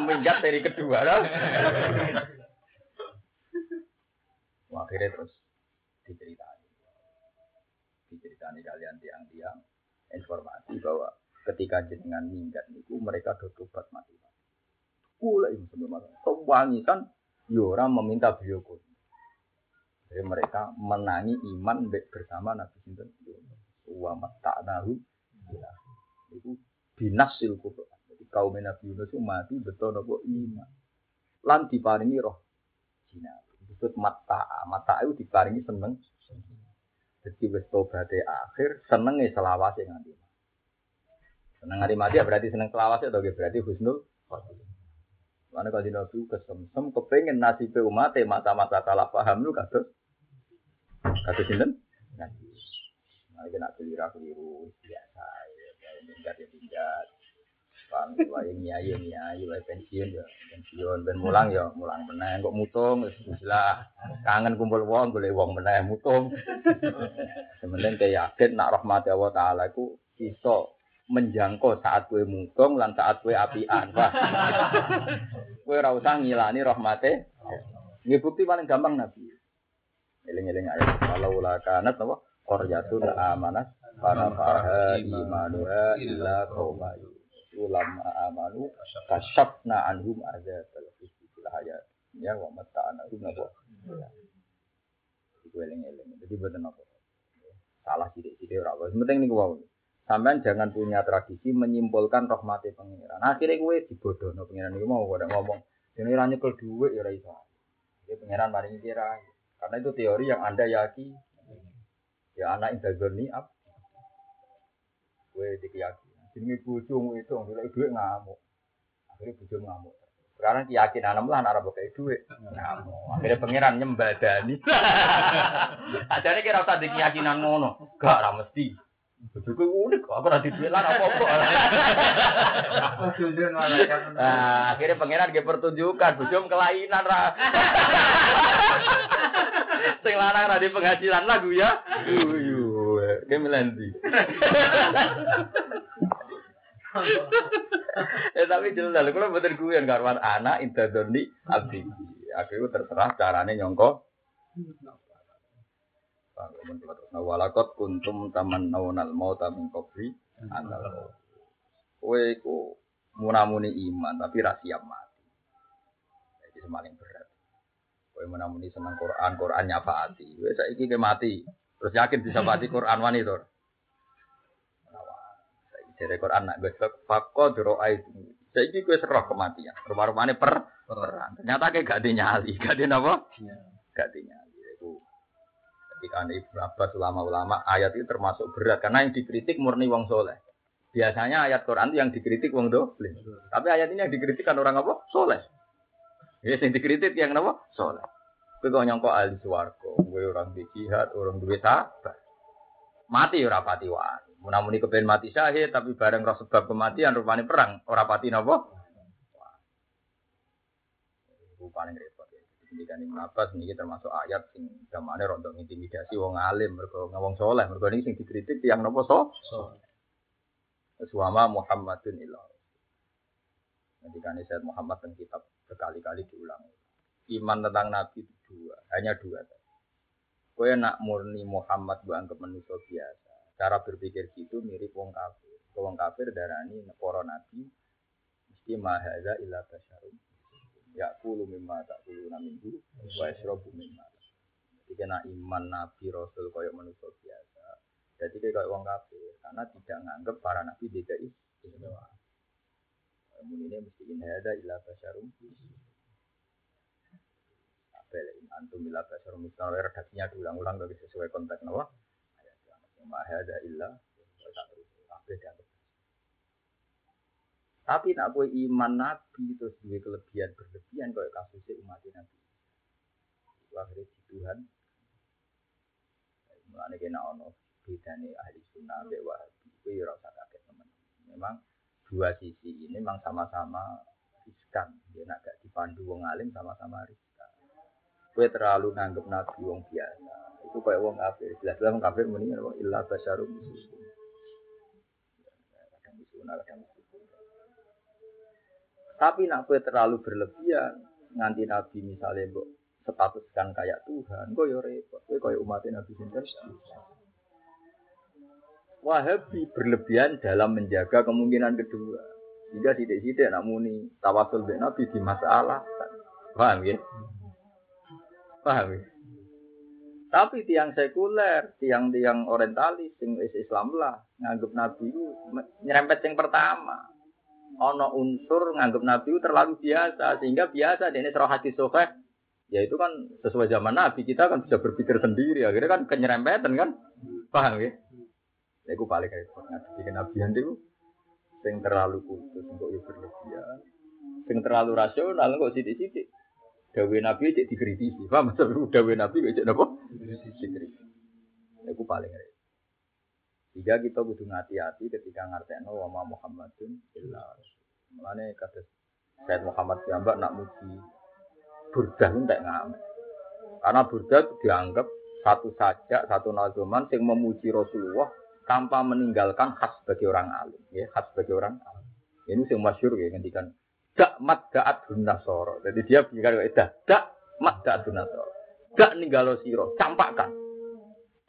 Minggat dari kedua lah. Akhirnya terus diceritani kalian tiang-tiang informasi bahwa ketika jenengan minggat niku mereka dotobat mati. Kula ini sebenarnya sewangisan Yora meminta beliau kok. Jadi mereka menangi iman bersama Nabi Sinten. Wa mata'nahu. Itu binasil kufur. Jadi kaum Nabi Yunus mati beto napa iman. Lan diparingi roh jina. Disebut mata'a. Mata'a itu diparingi seneng. Jadi wis tobaté akhir senenge selawase nganti. Seneng hari mati berarti seneng selawase atau berarti husnul khotimah. Karena kalau di Nabi kesem-sem kepengen nasib umat mata-mata salah paham lu kata sinden nanti lagi nak keliru biasa ya minggat paham wae nyai wae pensiun ben mulang meneh kok mutung wis lah kangen kumpul wong golek wong meneh mutung sementing yakin nak rahmat Allah taala iku iso menjangkau saat kue mutung lan saat kue apian wah kue rausang ngilani rahmate nggih bukti paling gampang Nabi eling-eling ayat walau la kanat apa qaryatun amanat fana faha imanuha illa qauma ulama amanu kasyafna anhum azabal fil hayat ya wa mata'na ibnu wa eling-eling dadi boten apa salah sithik-sithik ora penting niku wae Sampean jangan punya tradisi menyimpulkan rahmati pengiran. Akhirnya gue dibodohno pengiran itu mau pada ngomong. Ini ranya ke duit ya Raisa. Jadi pengiran paling kira. Karena itu teori yang anda yakini. Ya anak indagoni up. Gue dikiyakini. Jadi bujumu itu orang duit ngamuk. Akhirnya bujumu ngamuk. Sekarang keyakinan lah anak Arab kayak duit. Ngamuk. Akhirnya pengiran nyembadani. Akhirnya kira usah keyakinan ngono. Gak lah mesti. Betul unik, aku nanti duit lah, apa-apa. Akhirnya pengenan dia pertunjukan, bujum kelainan lah. Sing lanang ra di penghasilan lagu ya. Dia melanti. Tapi jelas, kalau betul gue yang karuan anak, interdoni, abdi. Akhirnya terserah caranya nyongko. Walakot kuntum taman naunal mauta min qabli anal. Kowe iku munamuni iman tapi ra siap mati. Iki semaling berat. Kowe munamuni seneng Quran, Quran nyafaati. Wis saiki kowe mati, terus yakin bisa mati Quran wani to. Saiki jare Quran nak besok faqad ra'ait. Saiki kowe serah kematian. Rumah-rumahane peran. Ternyata kowe gak dinyali, gak dinapa? Gak dinyali. Ketika Ibnu Abbas, ulama-ulama, ayat itu termasuk berat. Karena yang dikritik murni wong soleh. Biasanya ayat Quran itu yang dikritik wong dolim. Tapi ayat ini yang dikritikkan orang apa? Soleh. Ya, yang dikritik yang apa? Soleh. Itu kalau nyongkok ahli suarga. Orang di jihad, orang duwe sabar. Mati ya rapati wani. Munamuni kepen mati syahid, tapi bareng roh sebab kematian, rupanya perang. Orang pati apa? Rupanya repot. Pendidikan Ibnu Abbas ini termasuk ayat sing zamane rondo intimidasi wong alim mergo wong saleh mergo niki sing dikritik tiyang napa saleh. Suama Muhammadun illa. Pendidikan Sayyid Muhammad teng kitab berkali-kali diulang. Iman tentang nabi itu dua, hanya dua. Kowe nak murni Muhammad mbok anggap manusia biasa. Cara berpikir gitu mirip wong kafir. Wong kafir darani para nabi mesti mahaza illa tasyarum. Ya'kulu mimma ta'kuluna minhu wa yashrabu mimma. Jadi kena iman nabi rasul kaya manusia biasa. Jadi kaya wong kafir karena tidak nganggep para nabi beda istimewa. Mune mesti in hada ila basyarum. Apele in antum ila basyarum misal redaksinya diulang-ulang bagi sesuai konteks napa? Ayat yang mahada illa basyarum. Tapi nak boleh iman nabi terus dua kelebihan berlebihan kalau kasusnya umat nabi. Akhirnya di Tuhan. Mulanya kena ono beda nih ahli sunnah wahabi. Itu ya rasa kaget teman. Memang dua sisi ini memang sama-sama riskan. Dia nak gak dipandu wong alim sama-sama riskan. Kue terlalu nganggep nabi wong biasa. Itu kayak wong kafir. Jelas-jelas wong kafir mendingan wong illa basyarum muslim. Kadang sunnah kadang. Tapi nak kue terlalu berlebihan, nganti Nabi misalnya mbok statuskan kayak Tuhan, kau yo repot, kau kaya umatnya Nabi sendiri. Wahabi berlebihan dalam menjaga kemungkinan kedua. Jika tidak-tidak nak muni tawasul be Nabi di masalah, paham ya? Paham ya? Tapi tiang sekuler, tiang-tiang orientalis, sing Islam lah, nganggep Nabi itu nyerempet yang pertama. Ono unsur nganggep Nabi terlalu biasa sehingga biasa dene sira hadis sahih ya itu kan sesuai zaman Nabi kita kan bisa berpikir sendiri akhirnya kan kenyerempeten kan paham ya iku paling repot Nabi kenabian itu sing terlalu khusus engko yo berlebihan sing terlalu rasional engko sithik-sithik dawe Nabi cek dikritisi paham maksud dawe Nabi kok cek napa dikritisi iku paling repot. Jika kita kudu hati-hati ketika ngartekno wa ma Muhammadun illa rasul. Mulane kados Sayyid Muhammad Jambak nak muji burdah entek ngamen. Karena burdah dianggap satu sajak, satu nazuman sing memuji Rasulullah tanpa meninggalkan khas bagi orang alim, ya, khas bagi orang alim. Ini sing masyhur ya ngendikan dak mad'at nasara. Jadi dia bicara kaidah dak mad'at nasara. Dak ninggalo sira, campakkan.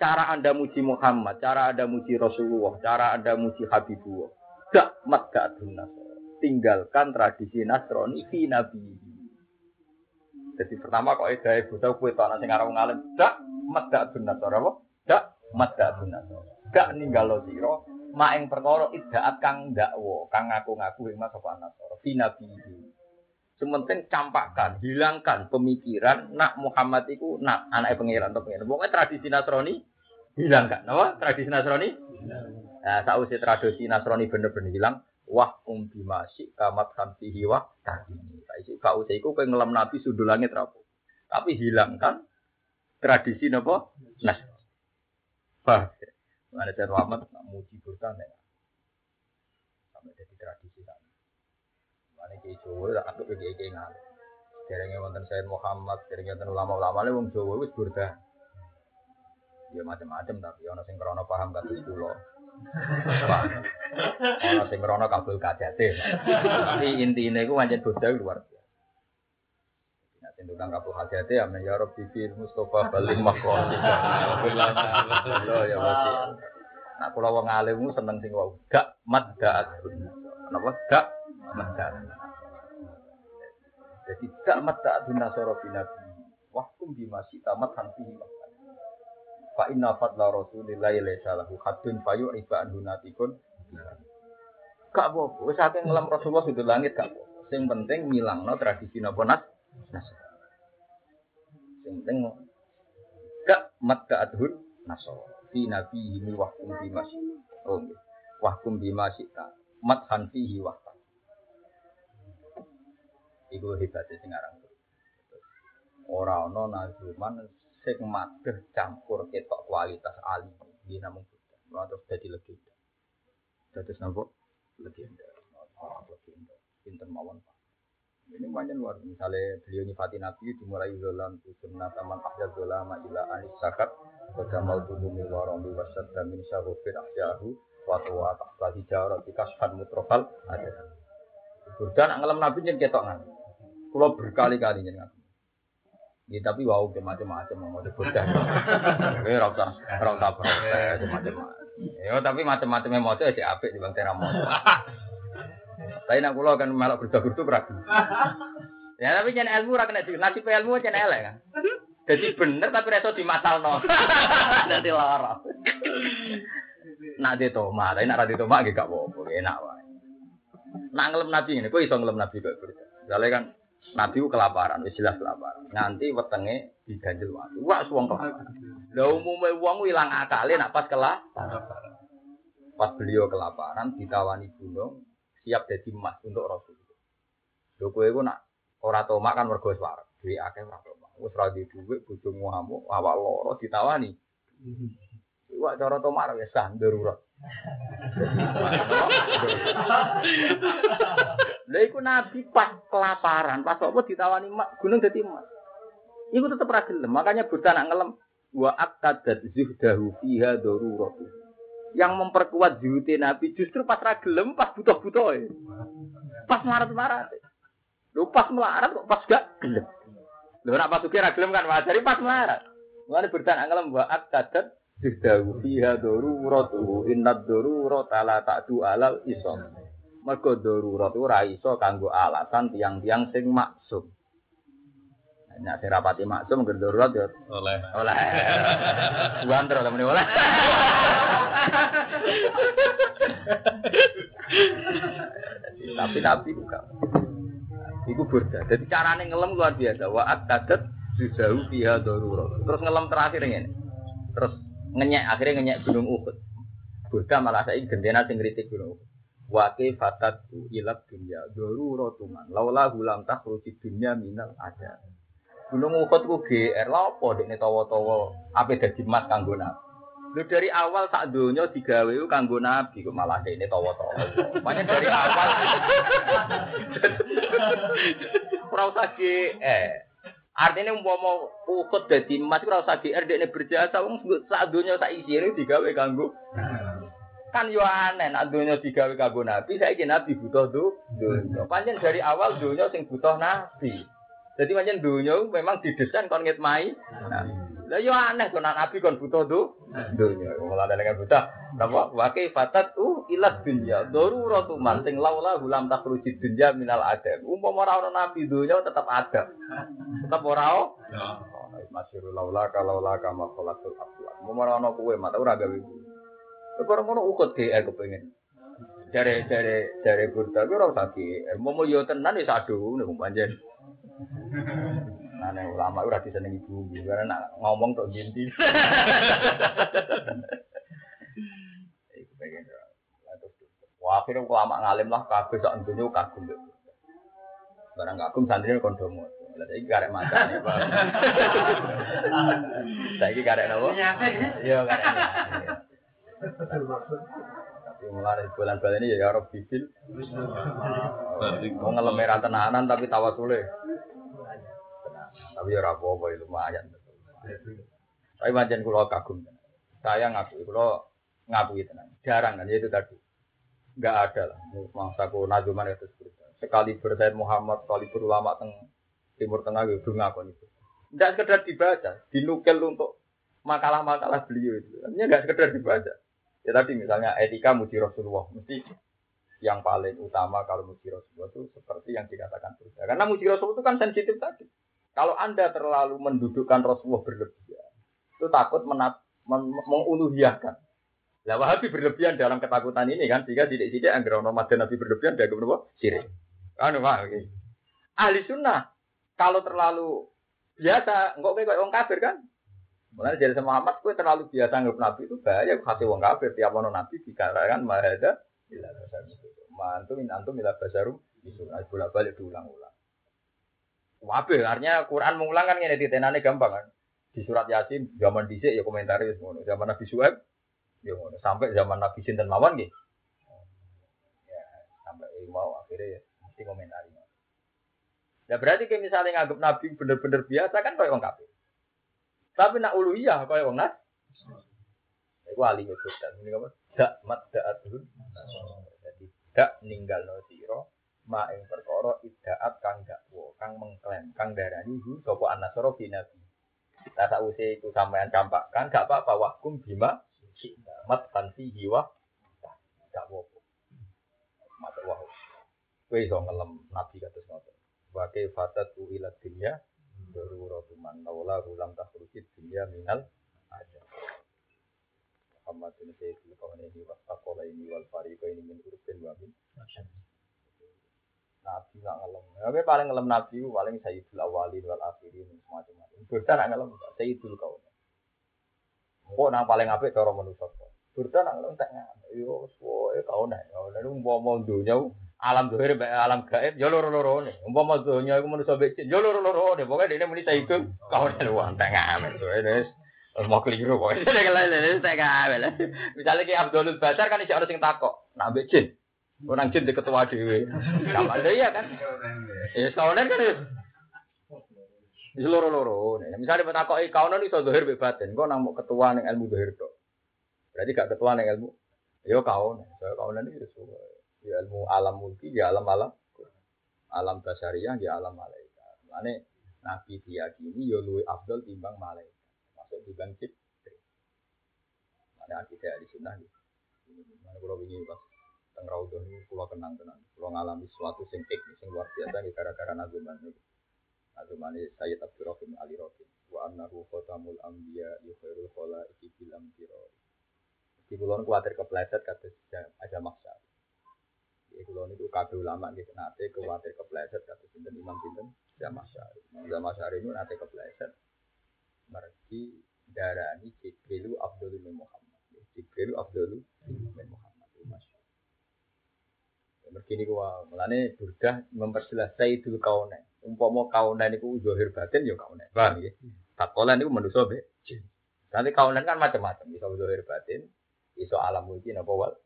Cara anda muji Muhammad, cara anda muji Rasulullah, cara anda muji Habibullah. Dakmat ga'adun nasara. Tinggalkan tradisi Nasrani fi Nabi. Jadi pertama kok edai buta kuih ta'ana sing arah mengalim. Dakmat ga'adun nasara. Dak mat gak guna gak ninggalo siro maing perkara iddaat kang dakwa kang ngaku-ngaku ing mas apa nasoro nabi sementing campakkan hilangkan pemikiran nak Muhammad iku nak anake pangeran to pangeran pokoke tradisi Nasrani hilangkan napa tradisi Nasrani nah sakwise tradisi Nasrani bener-bener hilang wah bimasi kamat sampihi wah tadi saiki sakwise iku kowe ngelem nabi sundulange trapo tapi hilangkan tradisi napa nas bah ana cara amat muji burkan ya sampe dadi tradisi kan mane iki Jawa ora apik iki ngal derenge wonten Sayyid Muhammad derenge wonten ulama-ulama le wong Jawa wis burda ya macam-macam tapi ana sing krana paham kados kula ana sing krana kabul kajate tapi intine iku pancen burda luar biasa tentang kabul hajate ya men ya Rabbi fil Mustofa baligh maqasid Allah ya wasi nah kula wong alimmu seneng sing wae gak madhat napa gak madhat jadi gak madhat nasara binabi wahkum bimasi tamat hanfihi fa inna fadla rasulillahi laisa lahu haddun fayu ibad dunatikun gak apa-apa wis akeh ngelam Rasulullah sudut langit gak sing penting ngilangno tradisi napa nas penting gak matka adhun nasor fi nabihi wahkum bimasi oh wahkum bimasi mat hanfihi wahta iku hebate sing aran ora ana nazuman sing madheh campur ketok kualitas ali iki namung ora terus dadi legenda dados napa legenda pinten mawon ini banyak luar. Misalnya beliau nyifati Nabi dimulai zolam sunnah taman ahjaz zolama ila anis sakat bergamal tudumi warombi wasad dan minisya rufir ahjahu watuwa tahta hijarah dikaskan mutrofal ada dan ngelam Nabi yang ketokan kalau berkali-kali nyengat ya tapi wow macam-macam mau dibudah tapi rauh tak macam-macam ya tapi macam-macamnya mau itu ya apik di bang teramon tapi nak kulo kan malah berda-berdu ragu. Ya tapi jan ilmu ra kena dilati ilmu jan elek kan. Dadi bener tapi ra iso dimasalno. Dadi lara. Nak ditoma, tapi nak ra ditoma nggih gak apa-apa, enak wae. Nak ngelem nabi ngene, kowe iso ngelem nabi kok berda. Misale kan nabi ku kelaparan, wis jelas kelaparan. Nganti wetenge diganjel watu. Wak wong kelaparan. Lah umume wong ilang akale nak pas kelaparan. Pas beliau kelaparan ditawani gunung siap jadi emas untuk Rasul. Lho kowe iku nak ora tomak kan mergo wis wareg, duwe akeh ora tomak. Wis ra duwe dhuwit bojomu amuk awak lara ditawani. Iku cara tomak ya sah darurat. Lha iku nabi pas kelaparan, pas apa ditawani gunung dadi emas. Iku tetep ra gelem, makanya buta nak ngelem wa aqadat zuhdahu fiha darurat. Yang memperkuat zuhud Nabi justru pas ra gelem, pas butuh-butuh. Pas marat-marat. Lho pas melarat kok pas gak gelem. Lho ora pas ra gelem kan wajar pas melarat. Mulane berdan ngelem wa'at tadat bidawu fiha daruratu innad darurata la ta'du alal isom. Mergo darurat ora iso kanggo alasan tiang-tiang sing maksum. Nek serapati maksum ngger darurat ya oleh. Buandro temen oleh. Tapi juga iku beda. Jadi carane ngelem luar biasa. Wa'at tadat juzau biha darurah. Terus ngelem terakhir ngene. Terus ngenyek akhirnya ngenyek gunung Uhud. Beda malah saiki gendena sing kritik gunung Uhud. Wa kaifatatu ilal dunya daruratuman. Laula hulam takhruji dunya minal ada. Gunung Uhud ku GR lha opo dekne tawa-tawa ape dadi mas kanggo nabi. Lho dari awal sak donya digawe kanggo nabi kok malah dene tawa-tawa. Makanya dari awal ora usah artine umpama ukut dadi emas ora usah GR dekne berjasa wong sak donya sak isine digawe kanggo kan yo aneh nek donya digawe kanggo nabi saiki nabi butuh donya. Pancen dari awal donya sing butuh nabi. Jadi pancen donya memang didesain kon ngitmai. Lah yo aneh kok nabi kon butuh dunya. Wala dengan buta. Napa waqi fatatu ila dunya. Daruratu man sing laula hulam takrujid dunya minal adab. Umpama ora ana nabi dunya tetep adab. Tetep ora. Masirul laula kalaula kama khalaqul afwal. Mumarano kuwe mate ora gawe kuwi. Perkara ngono ukut GR kepengin. Dari gurta kuwi ora usah GR. Momo yo tenan wis aduh niku pancen. Ana ulama ora disenengi bumi, karena nak ngomong tok ngendi. Iku pengen ora. Wah, pirang ulama ngalim lah kabeh sak dunyo kagum. Barang kagum santrine kondomo. Lah iki karek macane, Pak. Saiki karek nopo? Iya, karek. Tapi mulai bulan-bulan ini ya arep bibil. Wong ngelem ra tenanan tapi tawasule. Tapi ora apa-apa lumayan. Saya pancen kula kagum. Saya ngaku kula ngakui tenan. Jarang kan yaitu tadi. Enggak ada lah mangsaku najuman itu sekali bersaid Muhammad sekali berulama teng Timur Tengah itu ngakon itu enggak sekedar dibaca dinukil untuk makalah-makalah beliau itu artinya enggak sekedar dibaca ya tadi misalnya etika muji Rasulullah mesti yang paling utama kalau muji Rasulullah itu seperti yang dikatakan berita karena muji Rasulullah itu kan sensitif tadi kalau Anda terlalu mendudukkan Rasulullah berlebihan itu takut menguluhiyahkan. Lah Wahabi berlebihan dalam ketakutan ini kan jika tidak anggere ono madhab Nabi berlebihan dianggap apa? Syirik. Anu wae. Okay. Ahli sunnah kalau terlalu biasa engko kowe koyo wong kafir kan. Mulane dari Muhammad kowe terlalu biasa anggap Nabi itu bahaya hati wong kafir tiap ono Nabi dikatakan mahada ila rasul. Mantum in antum ila basarum disunah bolak-balik diulang-ulang. Wabe artinya Quran mengulang kan ngene ditenane gampang kan. Di surat Yasin zaman dhisik ya komentari wis ngono. Zaman Nabi Syu'aib ya, sampai zaman Nabi Sinten mawon nggih. Ya, sampai mau akhirnya ya mesti komentari. Ya berarti kayak misalnya nganggep Nabi bener-bener biasa kan koyo wong kafir. Tapi nak uluhiyah koyo wong nas. Iku ahli usul dan ini apa? Dak madda'atun. Jadi dak ninggalno sira ma ing perkara iddaat kang dakwa, kang mengklaim, kang darani sapa an-nasara fi nabi. Lah sakwise iku sampeyan campakkan gak apa-apa wakum bima mat tanti jiwa tak apa-apa matur wae wis ngelem nabi kados ngoten wae fatatu ila dunya daruratu man laula ulam takhruji dunya minal aja Muhammad bin Sayyidul Qawani wa taqalaini wal fariqaini min urfin wa bin nabi nak ngelem ya paling ngelem nabi paling Sayyidul Awwalin wal Akhirin macam-macam berta nak ngelem Sayyidul Qawani. Kok nang paling apik cara manusa. Durdan nang entek ngene. Yo suwe kaone. Lah umpama donya alam zahir mbek alam gaib yo loro-lorone. Umpama donya iku manusa mbek jin yo loro-lorone. Pokoke dene muni saiki kaone luwih entek ngene. Wis mau keliru kok. Lha entek gawe. Misale ki Abdul Basar kan isih ana sing takok. Nak mbek jin. Orang jin diketua dhewe. Sampeyan lho ya kan. Ya kaone kan. Di loro-loro. Misalnya petakoki kaono iso zahir mbek batin, engko nang ketua ning ilmu zahir tok. Berarti gak ketua ning ilmu. Ya kaono, saya kaono iki iso ya ilmu alam mulki, ya alam-alam. Alam basariah, ya alam malaikat. Mane nabi diyakini ya luwih afdal timbang malaikat. Masuk timbang cip. Ada akide ahli sunnah iki. Mane kula wingi pas teng raudhah niku kula kenang-kenang. Kula ngalami suatu sing ekstrim sing luar biasa gara-gara nazuman niku. Azumani Sayyid Abdul Rahim Ali Rahim wa annahu khatamul anbiya yukhairul khalaiqi bil amthira. Iki kula kuwatir kepleset kados aja maksa. Iki kula niku kabeh ulama nggih nate kuwatir kepleset kados sinten Imam sinten Jamaah Syari. Jamaah Syari niku nate kepleset. Mergi darani Jibril Abdul Muhammad. Jibril Abdul Muhammad. Mergi niku mulane burdah memperjelas Sayyidul Kaune. Umpama kaonan niku zahir batin ya kaonan. Paham nggih? Takolan niku manusa mbek jin. Nanti kaonan kan macam-macam, iso zahir batin, iso alam mungkin apa wal.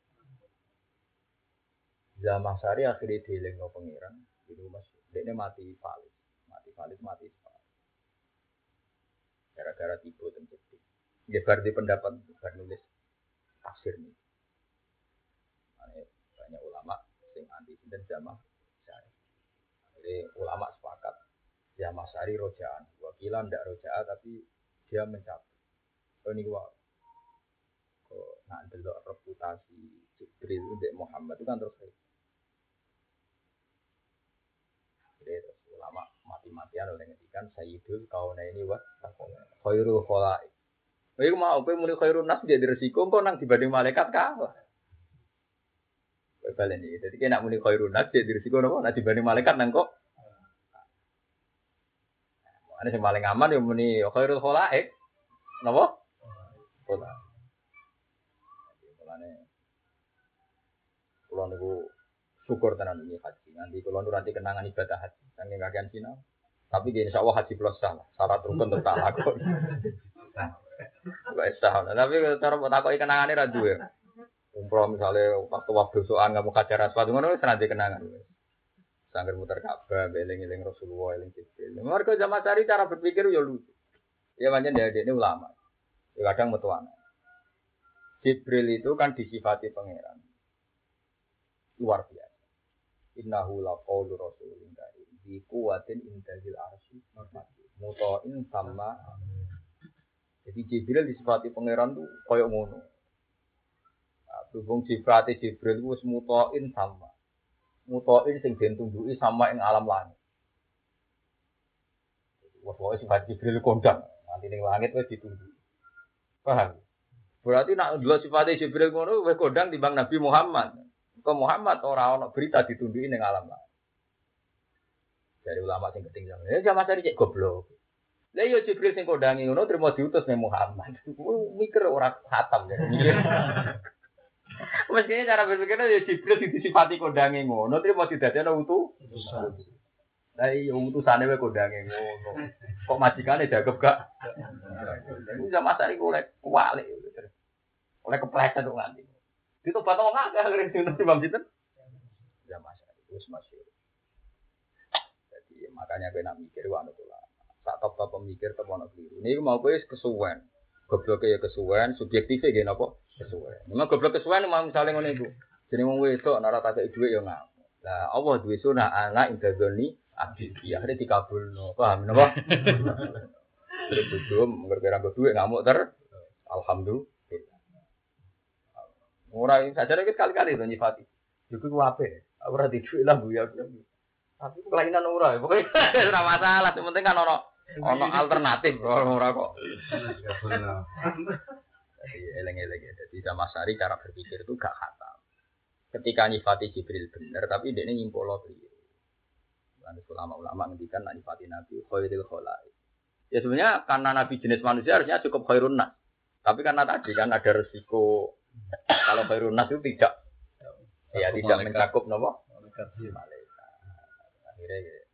Zaman Sari akhire dielingno pangeran, niku Mas, dekne mati falis. Mati. Gara-gara tipu tentu. Nggih bar di pendapat bar nulis tafsir niku. Banyak ulama sing anti sinten zaman Sari. Ulama sepakat ya Mas Ari rojaan wakilan ndak rojaan tapi dia mencapai ini wah kok nak delok reputasi Jibril ndek Muhammad itu kan terus. Jadi ulama mati-matian oleh ngedikan sayyidul kaunaini wa khairul khalaik. Kowe mau kowe muni khairun nas dia diresiko engko nang dibanding malaikat kalah. Kowe baleni dadi nek muni khairun nas dia diresiko napa nek dibanding malaikat nang kok. Ana sing paling aman yo muni khairul khalaik. Napa? Khalaik. Mulane kula niku syukur tenan iki haji. Nanti kula nuranti kenangan ibadah haji saking kakean Cina. Tapi insyaallah haji plus sah. Syarat rukun tetap lakon. Nah, wes sah. Tapi cara takok kenangane ra duwe. Umroh misale waktu waktu soan enggak mau kacar aswat ngono wis nanti kenangan. Sangger muter Ka'bah, eling-eling Rasulullah, eling Jibril. Mergo jamaah cari cara berpikir ya lucu. Ya pancen dhek-dhekne ulama. Ya kadang metuane. Jibril itu kan disifati pangeran. Luar biasa. Innahu laqaulu rasulin karim. Bi quwwatin indazil arsy. Muta'in sama. Jadi Jibril disifati pangeran tuh koyok ngono. Nah, berhubung sifati Jibril itu semutoin sama, mutoin sing den tundui sama ing alam langit. Wes sifat Jibril kondang nanti ning langit wes ditundui. Paham? Berarti nak ndelok sifati Jibril ngono wes kondang timbang Nabi Muhammad. Engko Muhammad ora ana berita ditundui ning alam langit. Dari ulama sing ketinggal, jamaah cari cek goblok. Lah yo Jibril sing kondangi ngono trimo diutus ning Muhammad. Kuwi mikir ora khatam ya. Mestine cara berpikirnya yo Jibril sing disifati kondangi ngono trimo didadekno utu. Lah yo utusane wae kondangi ngono. Kok majikane dianggap gak? Iku jamaah sari golek kualik. Oleh kepleset kok nganti. Ditobat wong akeh ngresiki Imam Sinten. Jamaah sari wis masih. Jadi makanya kena mikir wae ngono. Tak top-top pemikir teman-teman keliru. Ini mau gue kesuwen. Goblok ya kesuwen, subjektif ya apa? Kesuwen. Memang goblok kesuwen memang misalnya ngono iku. Jeneng wong wedok nek ora tak dhuwit ya ngamuk. Lah Allah duwe sunah ana ing dadoni abdi ya akhire dikabulno. Paham napa? Bodo ngerti-ngerti ambek dhuwit ngamuk ter. Alhamdulillah. Ora sadare iki kali-kali to nyifati. Iku ku apik. Ora dhuwit lah Bu ya. Tapi kelainan ora ya. Pokoke ora masalah, sing penting kan ono ono alternatif ora kok. Eleng-eleng. Jadi sama Sari cara berpikir itu gak khatam. Ketika nyifati Jibril bener, tapi dia ini nyimpolo priye. Lan ulama-ulama ngendikan nek nyifati Nabi khairul khalaik. Ya sebenarnya karena Nabi jenis manusia harusnya cukup khairun nas. Tapi karena tadi kan ada resiko kalau khairun nas itu tidak ya tidak mencakup nopo?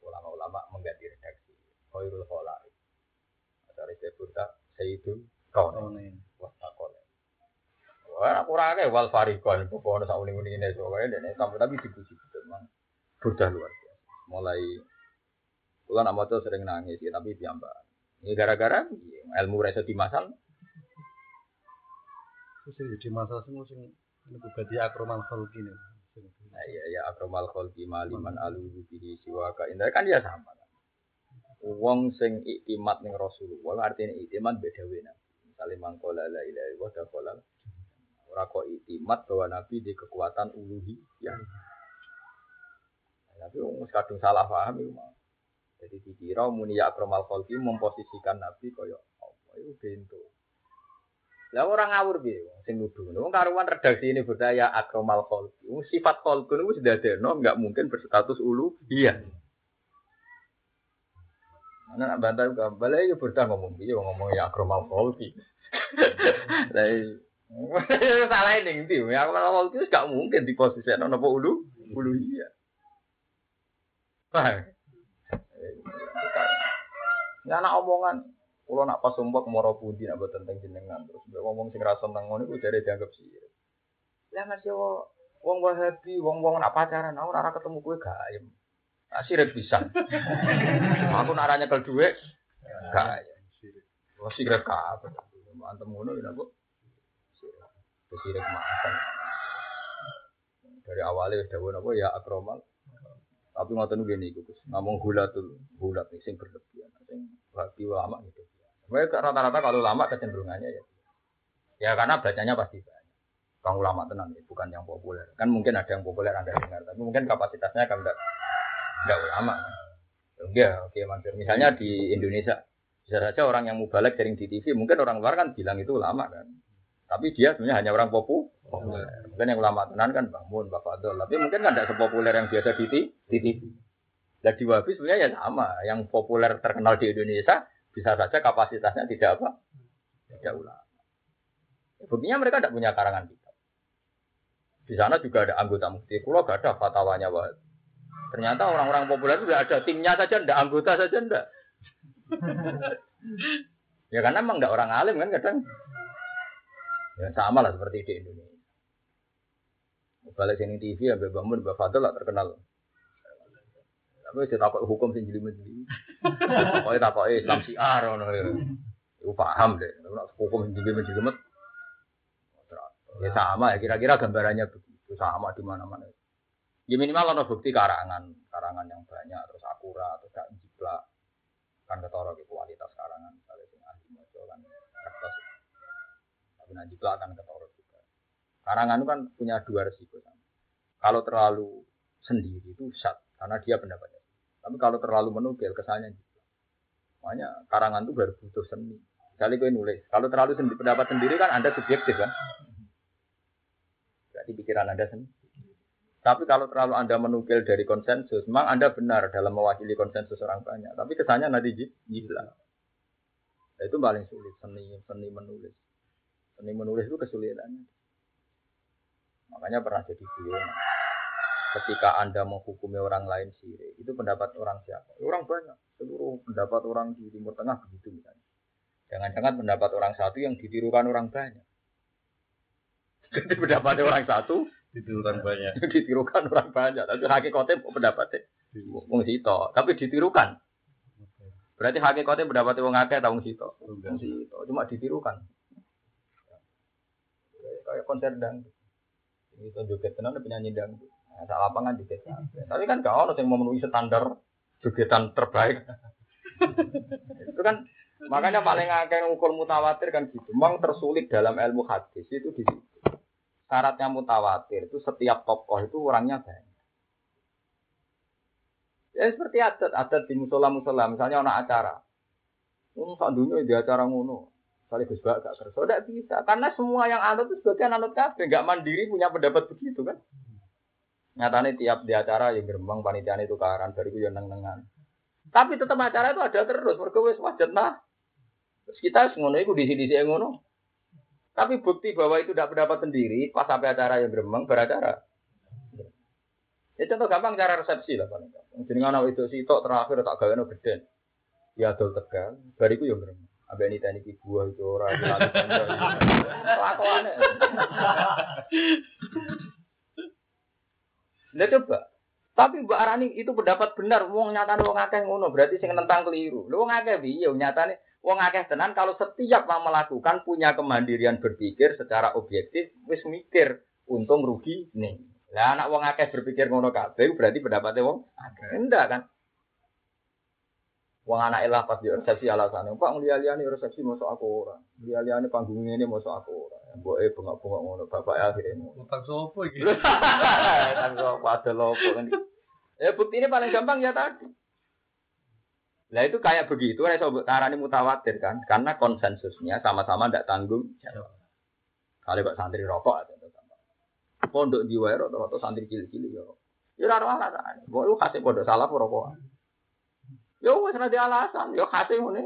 Ulama-ulama mengganti redaksi. Khairul khalaik. Dari sebutnya Sayyidul Kaunain. Wah, aku rakyat wal farikon. Pokoknya sauni-uni ini. Tapi dipuji betul. Sudah luar biasa. Mulai Kulan Amato sering nangis. Tapi diambang. Ini gara-gara ilmu rasa dimasal. Itu dimasal semua. Ini berarti akroman khaluk ini. Nah, ya akramal khalqi maliman aluhu bihi siwaka indah kan dia sama kan. Wong sing iktimat ning Rasulullah artine iktimat beda wae nah. Misale mangko la ilaha illallah ta qala ora kok iktimat bahwa Nabi di kekuatan uluhi ya. Tapi wong kadung salah paham iku mau. Jadi dikira muni ya akramal khalqi memposisikan Nabi kaya apa iku bento. Lah orang ngawur piye wong sing nuduh ngono. Wong karuan redaksi ini budaya akramal khalq. Sifat khalq niku sedadekno enggak mungkin berstatus ulu. Iya. Ana nak bantah kok bale yo bertah ngomong piye wong ngomong ya akramal khalq. Lah salah ning ndi? Ya akramal khalq wis gak mungkin diposisikan napa ulu? Ulu iya. Paham? Ya ana omongan kalau nak pas sumpah moro pundi nak buat tentang jenengan terus ngomong sing rasa tentang ngono itu jadi dianggap sihir. Lah masih wong Wahabi, wong nak pacaran, aku nara ketemu kue gaim, sihir pisan. Aku nara nyekel duit, gaim. Sihir kah? Antem ngono ini aku sihir makan. Dari awalnya sudah buat aku ya akromal. Tapi ngoten ngene iku Gus, ngomong gulat sing berlebihan, sing bagi ulama gitu. Mereka rata-rata kalau lama kecenderungannya ya. Ya karena bacanya pasti banyak. Kang ulama tenan ya, bukan yang populer. Kan mungkin ada yang populer Anda dengar, tapi mungkin kapasitasnya kan enggak ulama. Kan. Ya, oke Mansur. Misalnya di Indonesia, bisa saja orang yang mubalek sering di TV, mungkin orang luar kan bilang itu ulama kan. Tapi dia sebenarnya hanya orang populer. Mungkin yang ulama tenan kan bangun, Bapak Abdul. Tapi mungkin kan tidak sepopuler yang biasa di TV. Dan di Wahabi sebenarnya ya sama. Yang populer terkenal di Indonesia, bisa saja kapasitasnya tidak apa? Tidak ulama. Buktinya mereka tidak punya karangan kitab. Di sana juga ada anggota mufti. Kulo gak ada fatwanya Wahabi. Ternyata orang-orang populer itu tidak ada timnya saja, tidak anggota saja, tidak. Ya karena memang tidak orang alim kan kadang. Ya sama lah seperti di Indonesia. Kalau sini TV, Mbak Bangun, Mbak Fadol lah terkenal. Tapi saya takut hukum sih jeli-jeli. Kalau saya takut Islam siar, itu paham deh. Hukum sih jeli-jeli. Ya sama ya, kira-kira gambarannya begitu sama di mana-mana. Ya minimal ada bukti karangan yang banyak, terus akurat, terus gak jiplak. Kan ketara ke kualitas karangan, misalnya yang ahli mojo kan kertas. Tapi nak jiplak kan ketara juga. Karangan itu kan punya dua resiko. Kalau terlalu sendiri itu sat, karena dia pendapatnya. Tapi kalau terlalu menukil, kesannya jiplak. Makanya karangan itu baru butuh seni. Misalnya gue nulis, kalau terlalu sendiri, pendapat sendiri kan Anda subjektif kan. Berarti pikiran Anda sendiri. Tapi kalau terlalu Anda menukil dari konsensus, memang Anda benar dalam mewakili konsensus orang banyak. Tapi kesannya nanti jiplak. Nah, itu paling sulit, seni menulis. Seni menulis itu kesulitannya. Makanya pernah jadi beliau. Ketika Anda menghukumi orang lain syirik, itu pendapat orang siapa? Orang banyak. Seluruh pendapat orang di Timur Tengah begitu misalnya. Jangan-jangan pendapat orang satu yang ditirukan orang banyak. Jadi pendapat orang satu ditirukan banyak. Ditirukan orang banyak. Tapi hakikatnya pendapatnya wong sito, tapi ditirukan. Berarti hakikatnya pendapatnya wong akeh ta wong sito. Cuma ditirukan. Kayak konser dangdut. Ini to joget tenan penyanyi dangdut. Nah, sak lapangan joget. Tapi kan gak ono sing memenuhi standar jogetan terbaik. Itu kan makanya paling akeh ngukur mutawatir kan gitu. Memang tersulit dalam ilmu hadis itu di situ. Syaratnya mutawatir itu setiap tokoh itu orangnya banyak. Ya seperti adat di musola-musola, misalnya orang acara. Sak dunia di acara ngono. Soale Gus Baha gak kerso, ndak bisa. Karena semua yang anut itu sebagian anut kabeh, gak mandiri punya pendapat begitu kan. Nyatane tiap di acara yang grembang panitiane tukaran bariku yo neng-nengan. Tapi tetap acara itu ada terus, mergo wis wajet nah. Terus kita ngono iku disi-disi ngono. Tapi bukti bahwa itu tidak pendapat sendiri, pas sampai acara yang gremeng beracara. Ya contoh gampang cara resepsi lah paling gampang. Jenengan awake itu sitok terakhir tak gaweno geden. Ya adol tegal, bariku yo gremeng. Ambek niteni iki buah iki ora laku kanca. Lakone. Lha coba. Tapi Mbak Arani itu pendapat benar, wong nyatane wong akeh ngono, berarti sing nentang keliru. Lho wong akeh piye nyatane? Wong akeh tenan kalau setiap mau melakukan punya kemandirian berpikir secara objektif wis mikir untung rugi nih. Lah anak wong akeh berpikir ngono kabeh berarti pendapatnya wong akeh. Enggak kan? Wong anake lapat di resepsi alasane, Pak ngliya-liyane resepsi mosok aku ora. Ngliya-liyane panggung ngene mosok aku ora. Mboke bengok-bengok ngono bapak akhire ngono. Utang sopo iki? Utang sopo padha lopo kan. Ya buktine paling gampang ya tadi. Lah itu kayak begitu, saya sebut tarani mutawatir kan, karena konsensusnya sama-sama tidak tanggung jawab. Kalau pak santri rokok atau apa, pondok diwai rokok atau santri cili-cili ya. Yo raro alasan, boleh kasih pondok salah rokok. Yo wes ada alasan, yo kasih mana?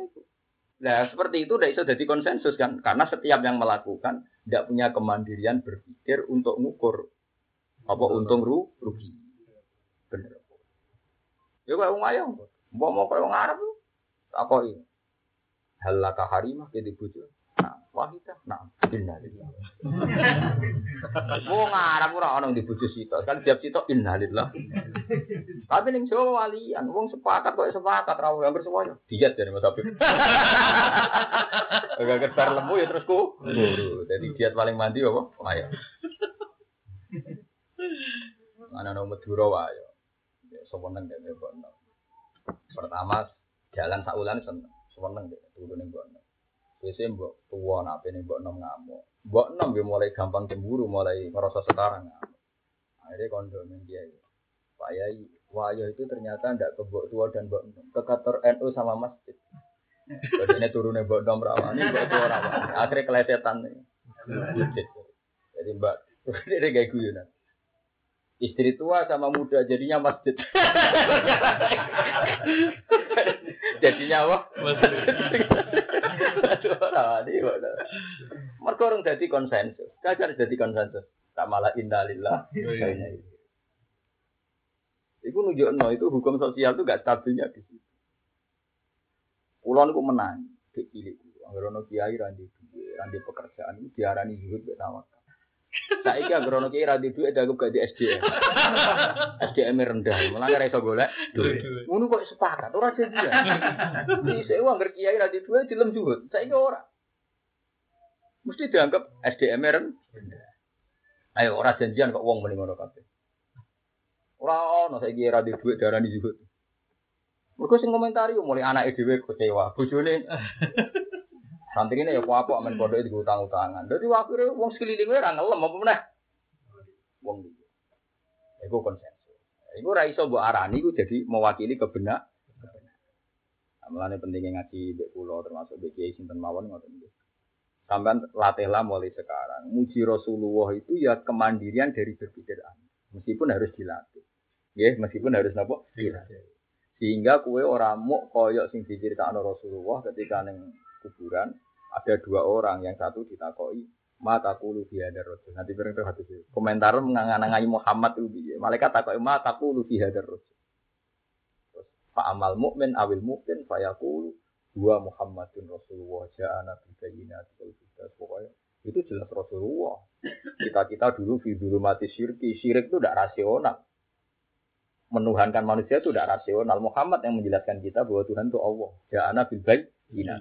Nah seperti itu, tidak bisa jadi konsensus kan, karena setiap yang melakukan tidak punya kemandirian berpikir untuk ngukur apa untung rugi. Bener. Yo kayak umayang. Mbok mau koyo ngarep tak koyo. Halaka harimah ke dibujo. Nah, wahita. Nah, innalillah. Wong ngarep ora ana dibujo sitok. Kan tiap sitok innalillah. Tapi ning Jawa walian wong sepakat koyo sepakat ra hampir semuanya. Diet dari Mas Habib. Agak ketar lembu ya terus ku. Jadi diet paling mandi apa? Ayo. Ana Madura wae. Sopo nang dene kok. Pertama jalan sakulan seneng seneng deh turune mbok nom. Wis mbok tuwa napene mbok nom ngamuk. Mbok nom ge mulai gampang cemburu, mulai ngerasa sekarang. Akhire kandhane dia. Pak Yai, Wayo itu ternyata ndak ke Mbok Tua dan Mbok Nom, ke kantor NU sama masjid. Badannya turunnya Mbok Nom Rawani, Mbok Tua Rawani. Akhirnya kelesetan. Jadi Mbak, dia kayak guyonan. Istri tua sama muda jadinya masjid. Jadinya apa? Mereka orang jadi konsensus. Kacar jadi konsensus. Tak malah innalillah. Iku nunjukno itu hukum sosial itu gak stabilnya di situ. Kulon iku menang di cilik. Anggerono kiai randi pekerjaan iki diarani zuhud mek tawakal. Saiki anggerono kiai randi duit dianggap gaji SDM. SDM rendah, malah ora iso golek duit. Ngono kok sepakat ora jadi ya. Wis iku angger kiai randi duit dilem zuhud. Saiki ora. Mesti dianggap SDM rendah. Ayo ora janjian kok wong muni ngono kabeh. Ora ono saiki ra duwe duit darani juga. Mergo sing komentari mulai anake dhewe kecewa, bojone. Santrine ya apa men pondoke diutang-utangan. Dadi akhire wong sekelilinge ra ngelem apa meneh. Wong iki. Iku konsensus. Iku ra iso mbok arani iku dadi mewakili kebenak. Amalane pentingnya ngaji mbek kula termasuk mbek kiai sinten mawon ngoten niku. Sampeyan latihlah mulai sekarang. Muji Rasulullah itu ya kemandirian dari perbedaan. Meskipun harus dilatih. Nggih, meskipun harus napa? Dilatih. Sehingga kowe ora muk kaya sing diceritakno Rasulullah ketika ning kuburan ada dua orang, yang satu ditakoki mata qulu fi hadzal rajul. Nanti bareng terus hadis. Komentar mengenai Muhammad itu piye? Malaikat takoki mata qulu fi hadzal rajul. Terus fa amal mukmin awil mukmin fa yaqulu huwa Muhammadun Rasulullah ja'ana bi bayyinatil huda wa itu jelas Rasulullah. Kita-kita dulu dulu mati syirki. Syirik itu tidak rasional. Menuhankan manusia itu tidak rasional. Muhammad yang menjelaskan kita bahwa Tuhan itu Allah. Ja'ana bilbayyinah.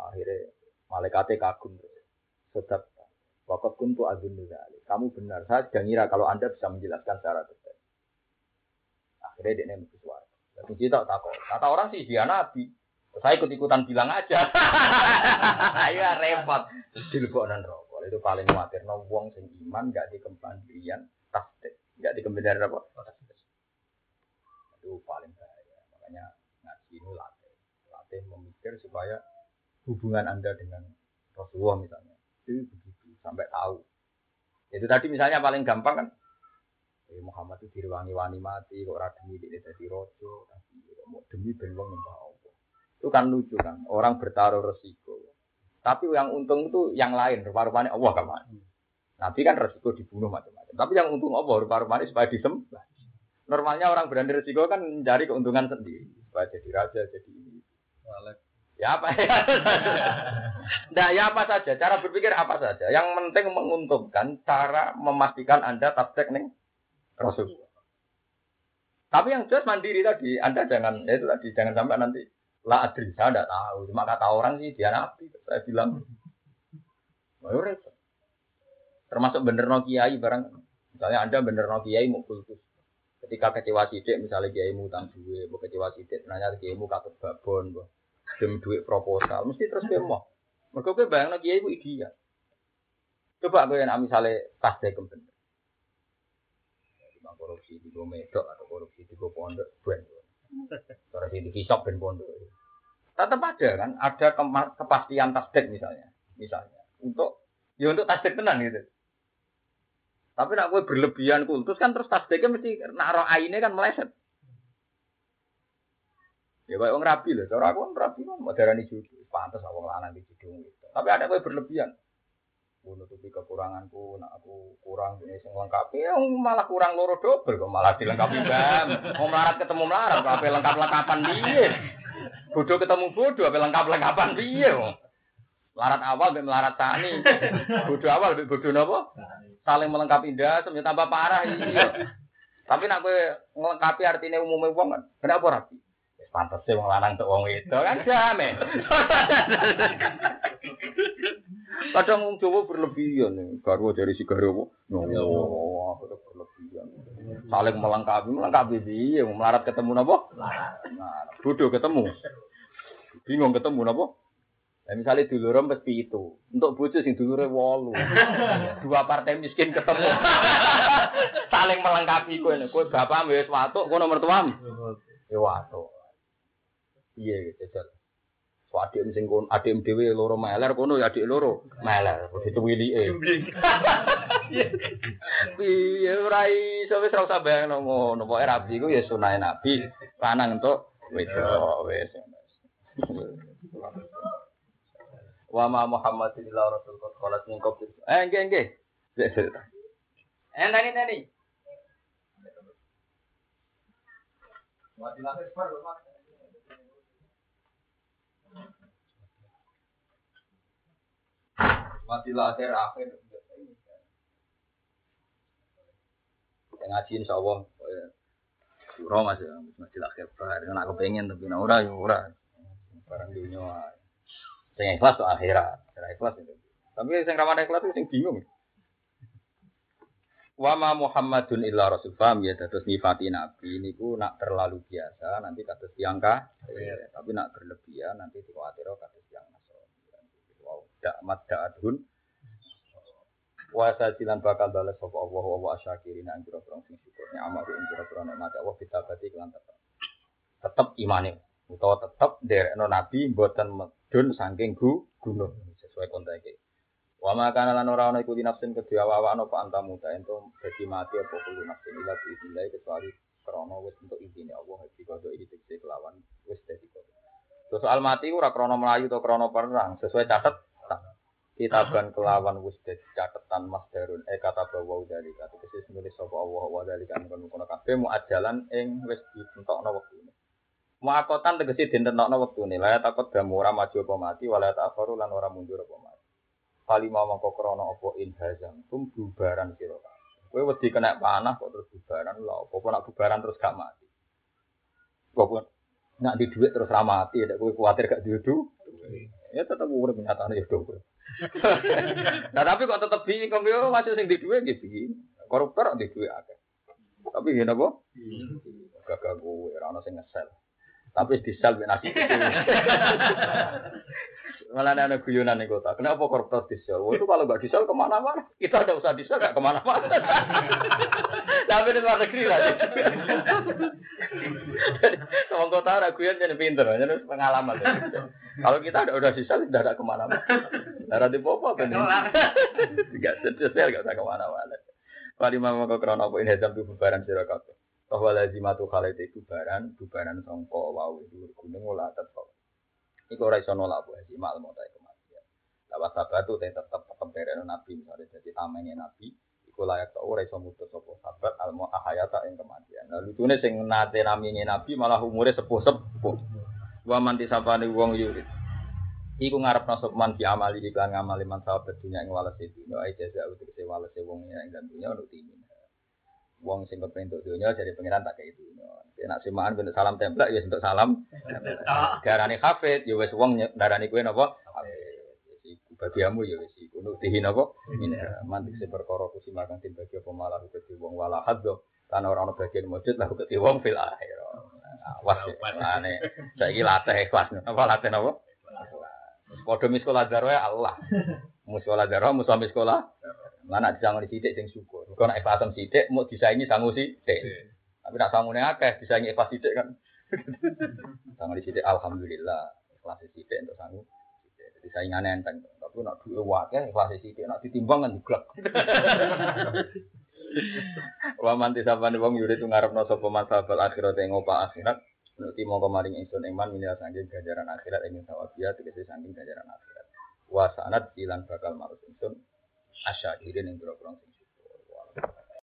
Akhirnya malaikatnya kagum. Sedap. Waqad kuntu azunnu dzalik. Kamu benar. Saya tidak ngira kalau Anda bisa menjelaskan secara detail. Akhirnya dia menjelaskan. Tapi kita takut. Kata orang sih dia nabi. Saya ikut-ikutan bilang aja. Ya repot. Dileboknan rokok. Itu paling khawatir wong sing iman enggak dikempandirian tasdik. Enggak dikempandirian apa? Tasdik. Itu paling bahaya. Makanya ngaji ini latih. Latih memikir supaya hubungan Anda dengan Rasulullah misalnya. Itu begitu sampai tahu. Itu tadi misalnya paling gampang kan. Muhammad itu direwangi-wangi mati kok ora demi dene dadi raja, tapi kok demi ben wong nyembah. Itu kan lucu kan, orang bertaruh resiko. Tapi yang untung itu yang lain, rupa-rupanya Allah kan. Nabi kan resiko dibunuh macam-macam. Tapi yang untung Allah, rupa-rupanya supaya disembah. Normalnya orang berani resiko kan mencari keuntungan sendiri. Supaya jadi raja, jadi ini. Ya apa ya? Nah ya apa saja, cara berpikir apa saja. Yang penting menguntungkan, cara memastikan Anda tabtek nih Rasul. Tapi yang jelas mandiri tadi, Anda jangan, ya itu tadi, jangan sampai nanti. La adri, saya tidak tahu. Cuma kata orang sih, dia nabi. Saya bilang, mayoritas. Termasuk benerno kiai barang. Misalnya Anda benerno kiai mau kultus. Ketika kecewa sidik, misalnya kiai mu utang duit, mau kecewa sidik, nanya kiai mu katut babon, dem duit proposal, mesti terus bemo. Mereka kau bayangno kiai mu ideal. Coba kau yang misalnya tasdeh kebenar. Bang korupsi di go medok atau korupsi di go pondok, buen. Terus ini kisok dan pondok. Tetap ada kan, ada kepastian tasdik misalnya untuk tasdik tenan gitu. Tapi nak gue berlebihan kultus kan terus tasdiknya mesti naruh aine kan meleset. Ya baik orang rapi loh, cara aku orang rapi kan modern itu pantas orang lanang di judung gitu. Tapi ada gue berlebihan. Menutupi kekuranganku, nak aku kurang jenis yang lengkapi, ya malah kurang loro dobel, malah dilengkapi bam. Mau melarat ketemu melarat, apa lengkap-lengkapan piye? Bodoh ketemu bodoh, apa lengkap-lengkapan piye? Melarat awal, be melarat tani. Bodoh awal, be bodoh nopo? Saling melengkapi indah, semuanya tambah parah. Iya. Tapi nak aku melengkapi artinya umumnya wong kan, kenapa rapi? Pantasnya wong lanang untuk wong itu kan jamin. Kadang wong Jawa berlebihan, garwa dari si garwa. Wah, berlebihan. Saling melengkapi piye, melarat ketemu napa? Bodoh ketemu. Bingung ketemu napa? Nah, misalnya dulure mesti itu. Untuk bojo sing dulure 8. Dua partai miskin ketemu. Saling melengkapi kowe. Kowe bapakmu wis watuk, kono mertuamu. Ya watuk. Piye gitu, Jal. Adikmu sing kono, adikmu dhewe loro meler, kono ya adik loro meler. Dituwilike. Piye ora iso wis ora usah bayangno ngono. Pokoke rabi iku ya sunah Nabi, lanang entuk wedok wis. Wa ma Muhammadin illa rasulullah qalat min qabl. Nggih. Tani. Wa dilahir par lho, Pak. Matilah akhir akhir. Ngaji insyaallah. Surah Mas, matilah akhir bar. Kan aku pengen tapi ora yo ora. Barang dunyo ae. Sing ikhlas to akhirat. Sing ikhlas itu. Tapi sing ramane ikhlas sing bingung. Wa ma Muhammadun illa rasul fam ya terus nyifati nabi niku nak terlalu biasa nanti kados tiyang kafir. Tapi nak berlebihan nanti dikuatiro kados tiyang dakmat da'adhun wasa silan bakal balas sapa Allah wa asyakirin anggura-gura sing syukurne amaru anggura-gura nikmat Allah ditabati kelan tetep imane utawa tetep derekno nabi mboten medun saking gunung sesuai konteks iki wa ma kana lan ora ana iku dinafsin kedhe awak-awakno pa antamu ta ento dadi mati apa kulo nafsin ila diilai kecuali krana wis entuk idine Allah iki kodo iki dicek lawan wis dadi kodo. Soal mati ora krana melayu atau krana perang sesuai catetan. Kitaban kelawan wujud catetan masdarun kata bahwa dari kata kesis nulis sapa Allah wa dalika kono kabeh muajalan ing wis ditentokno wektune. Muakotan tegese ditentokno wektune. La takut damu ora maju apa mati wala ta'faru lan ora mundur apa mati. Kalima mangko krana apa inhazam tum bubaran sira kabeh. Kowe wedi kena panah kok terus bubaran lho apa nek bubaran terus gak mati. Apa nak di duit terus ramati, ada gue khawatir gak diudu. Ya tetap umur binatang ya dong. Nah tapi kok tetap bingung kalau masih sing di duit gitu. Koruptor di duit ada. Tapi gimana boh? Gak gue rano sing ngesel. Tapi di sel binasi itu. Malah ada guyonan di kota. Kenapa koruptor di sel? Itu kalau gak di sel kemana-mana. Kita ada usaha di sel gak kemana-mana. Tapi di luar negeri lah. Orang kota raguan jadi pinter, jadi pengalaman. Kalau kita udah sisa, tidak ada kemana-mana. Darah di bawah kan? Tidak sesel, tidak ada kemana-mana. Kalau imam kau kerana apa ini jam tu bubaran sirokat. Bahwa lazimatu khalid itu bubaran songko wau di gunung ulah tetap. Iku raiso nolak buah zimat mau tarik kematian. Lewat sabar tu tetap kemperan nabi misalnya jadi tamennya nabi. Iku layak tau raiso mutus sopo sabar almu ahayata yang kematian. Lalu tu nih sing nate namine nabi malah umure sepuh. Wa manti sapane wong yurid. Iku ngarep nasab man fi amali iklan ngamali man sahabat dunia ing walase dunia ajaza utek se walase wong ing lan dunia ono timin. Wong sing kepen entuk dunia jadi pengiran tak kaya dunia. Nek simaan ben salam templek ya entuk salam. Darane hafid ya wis wong darane kuwi napa? Bagiamu ya wis iku nut dihin apa mantik se perkara kusi makan tim bagi apa malah kete wong wala hadzab kan ora ono bagian mujud lah kete wong fil akhir awas ane saiki latih ikhlas apa latih apa padha miskola daroe Allah muskola daroe musami sekolah mana disangu sithik sing syukur kok nek ikhlas sithik mu disaingi sangu sithik tapi nek sangune akeh disaingi ikhlas sithik kan sangu sithik alhamdulillah ikhlas sithik entuk sangu saingannya enteng, tapi nak duit wakil, kelas sisi nak ditimbang kan diglek. Wamanti saban wong yuri tu ngarep noso pemasabel akhirat yang opa akhirat. Nanti mau kemarin insun iman mila sangking ganjaran akhirat ingin sawatia, terus sangking ganjaran akhirat. Wasanat silan bakal marus insun asya irin yang berkurang sing syukur.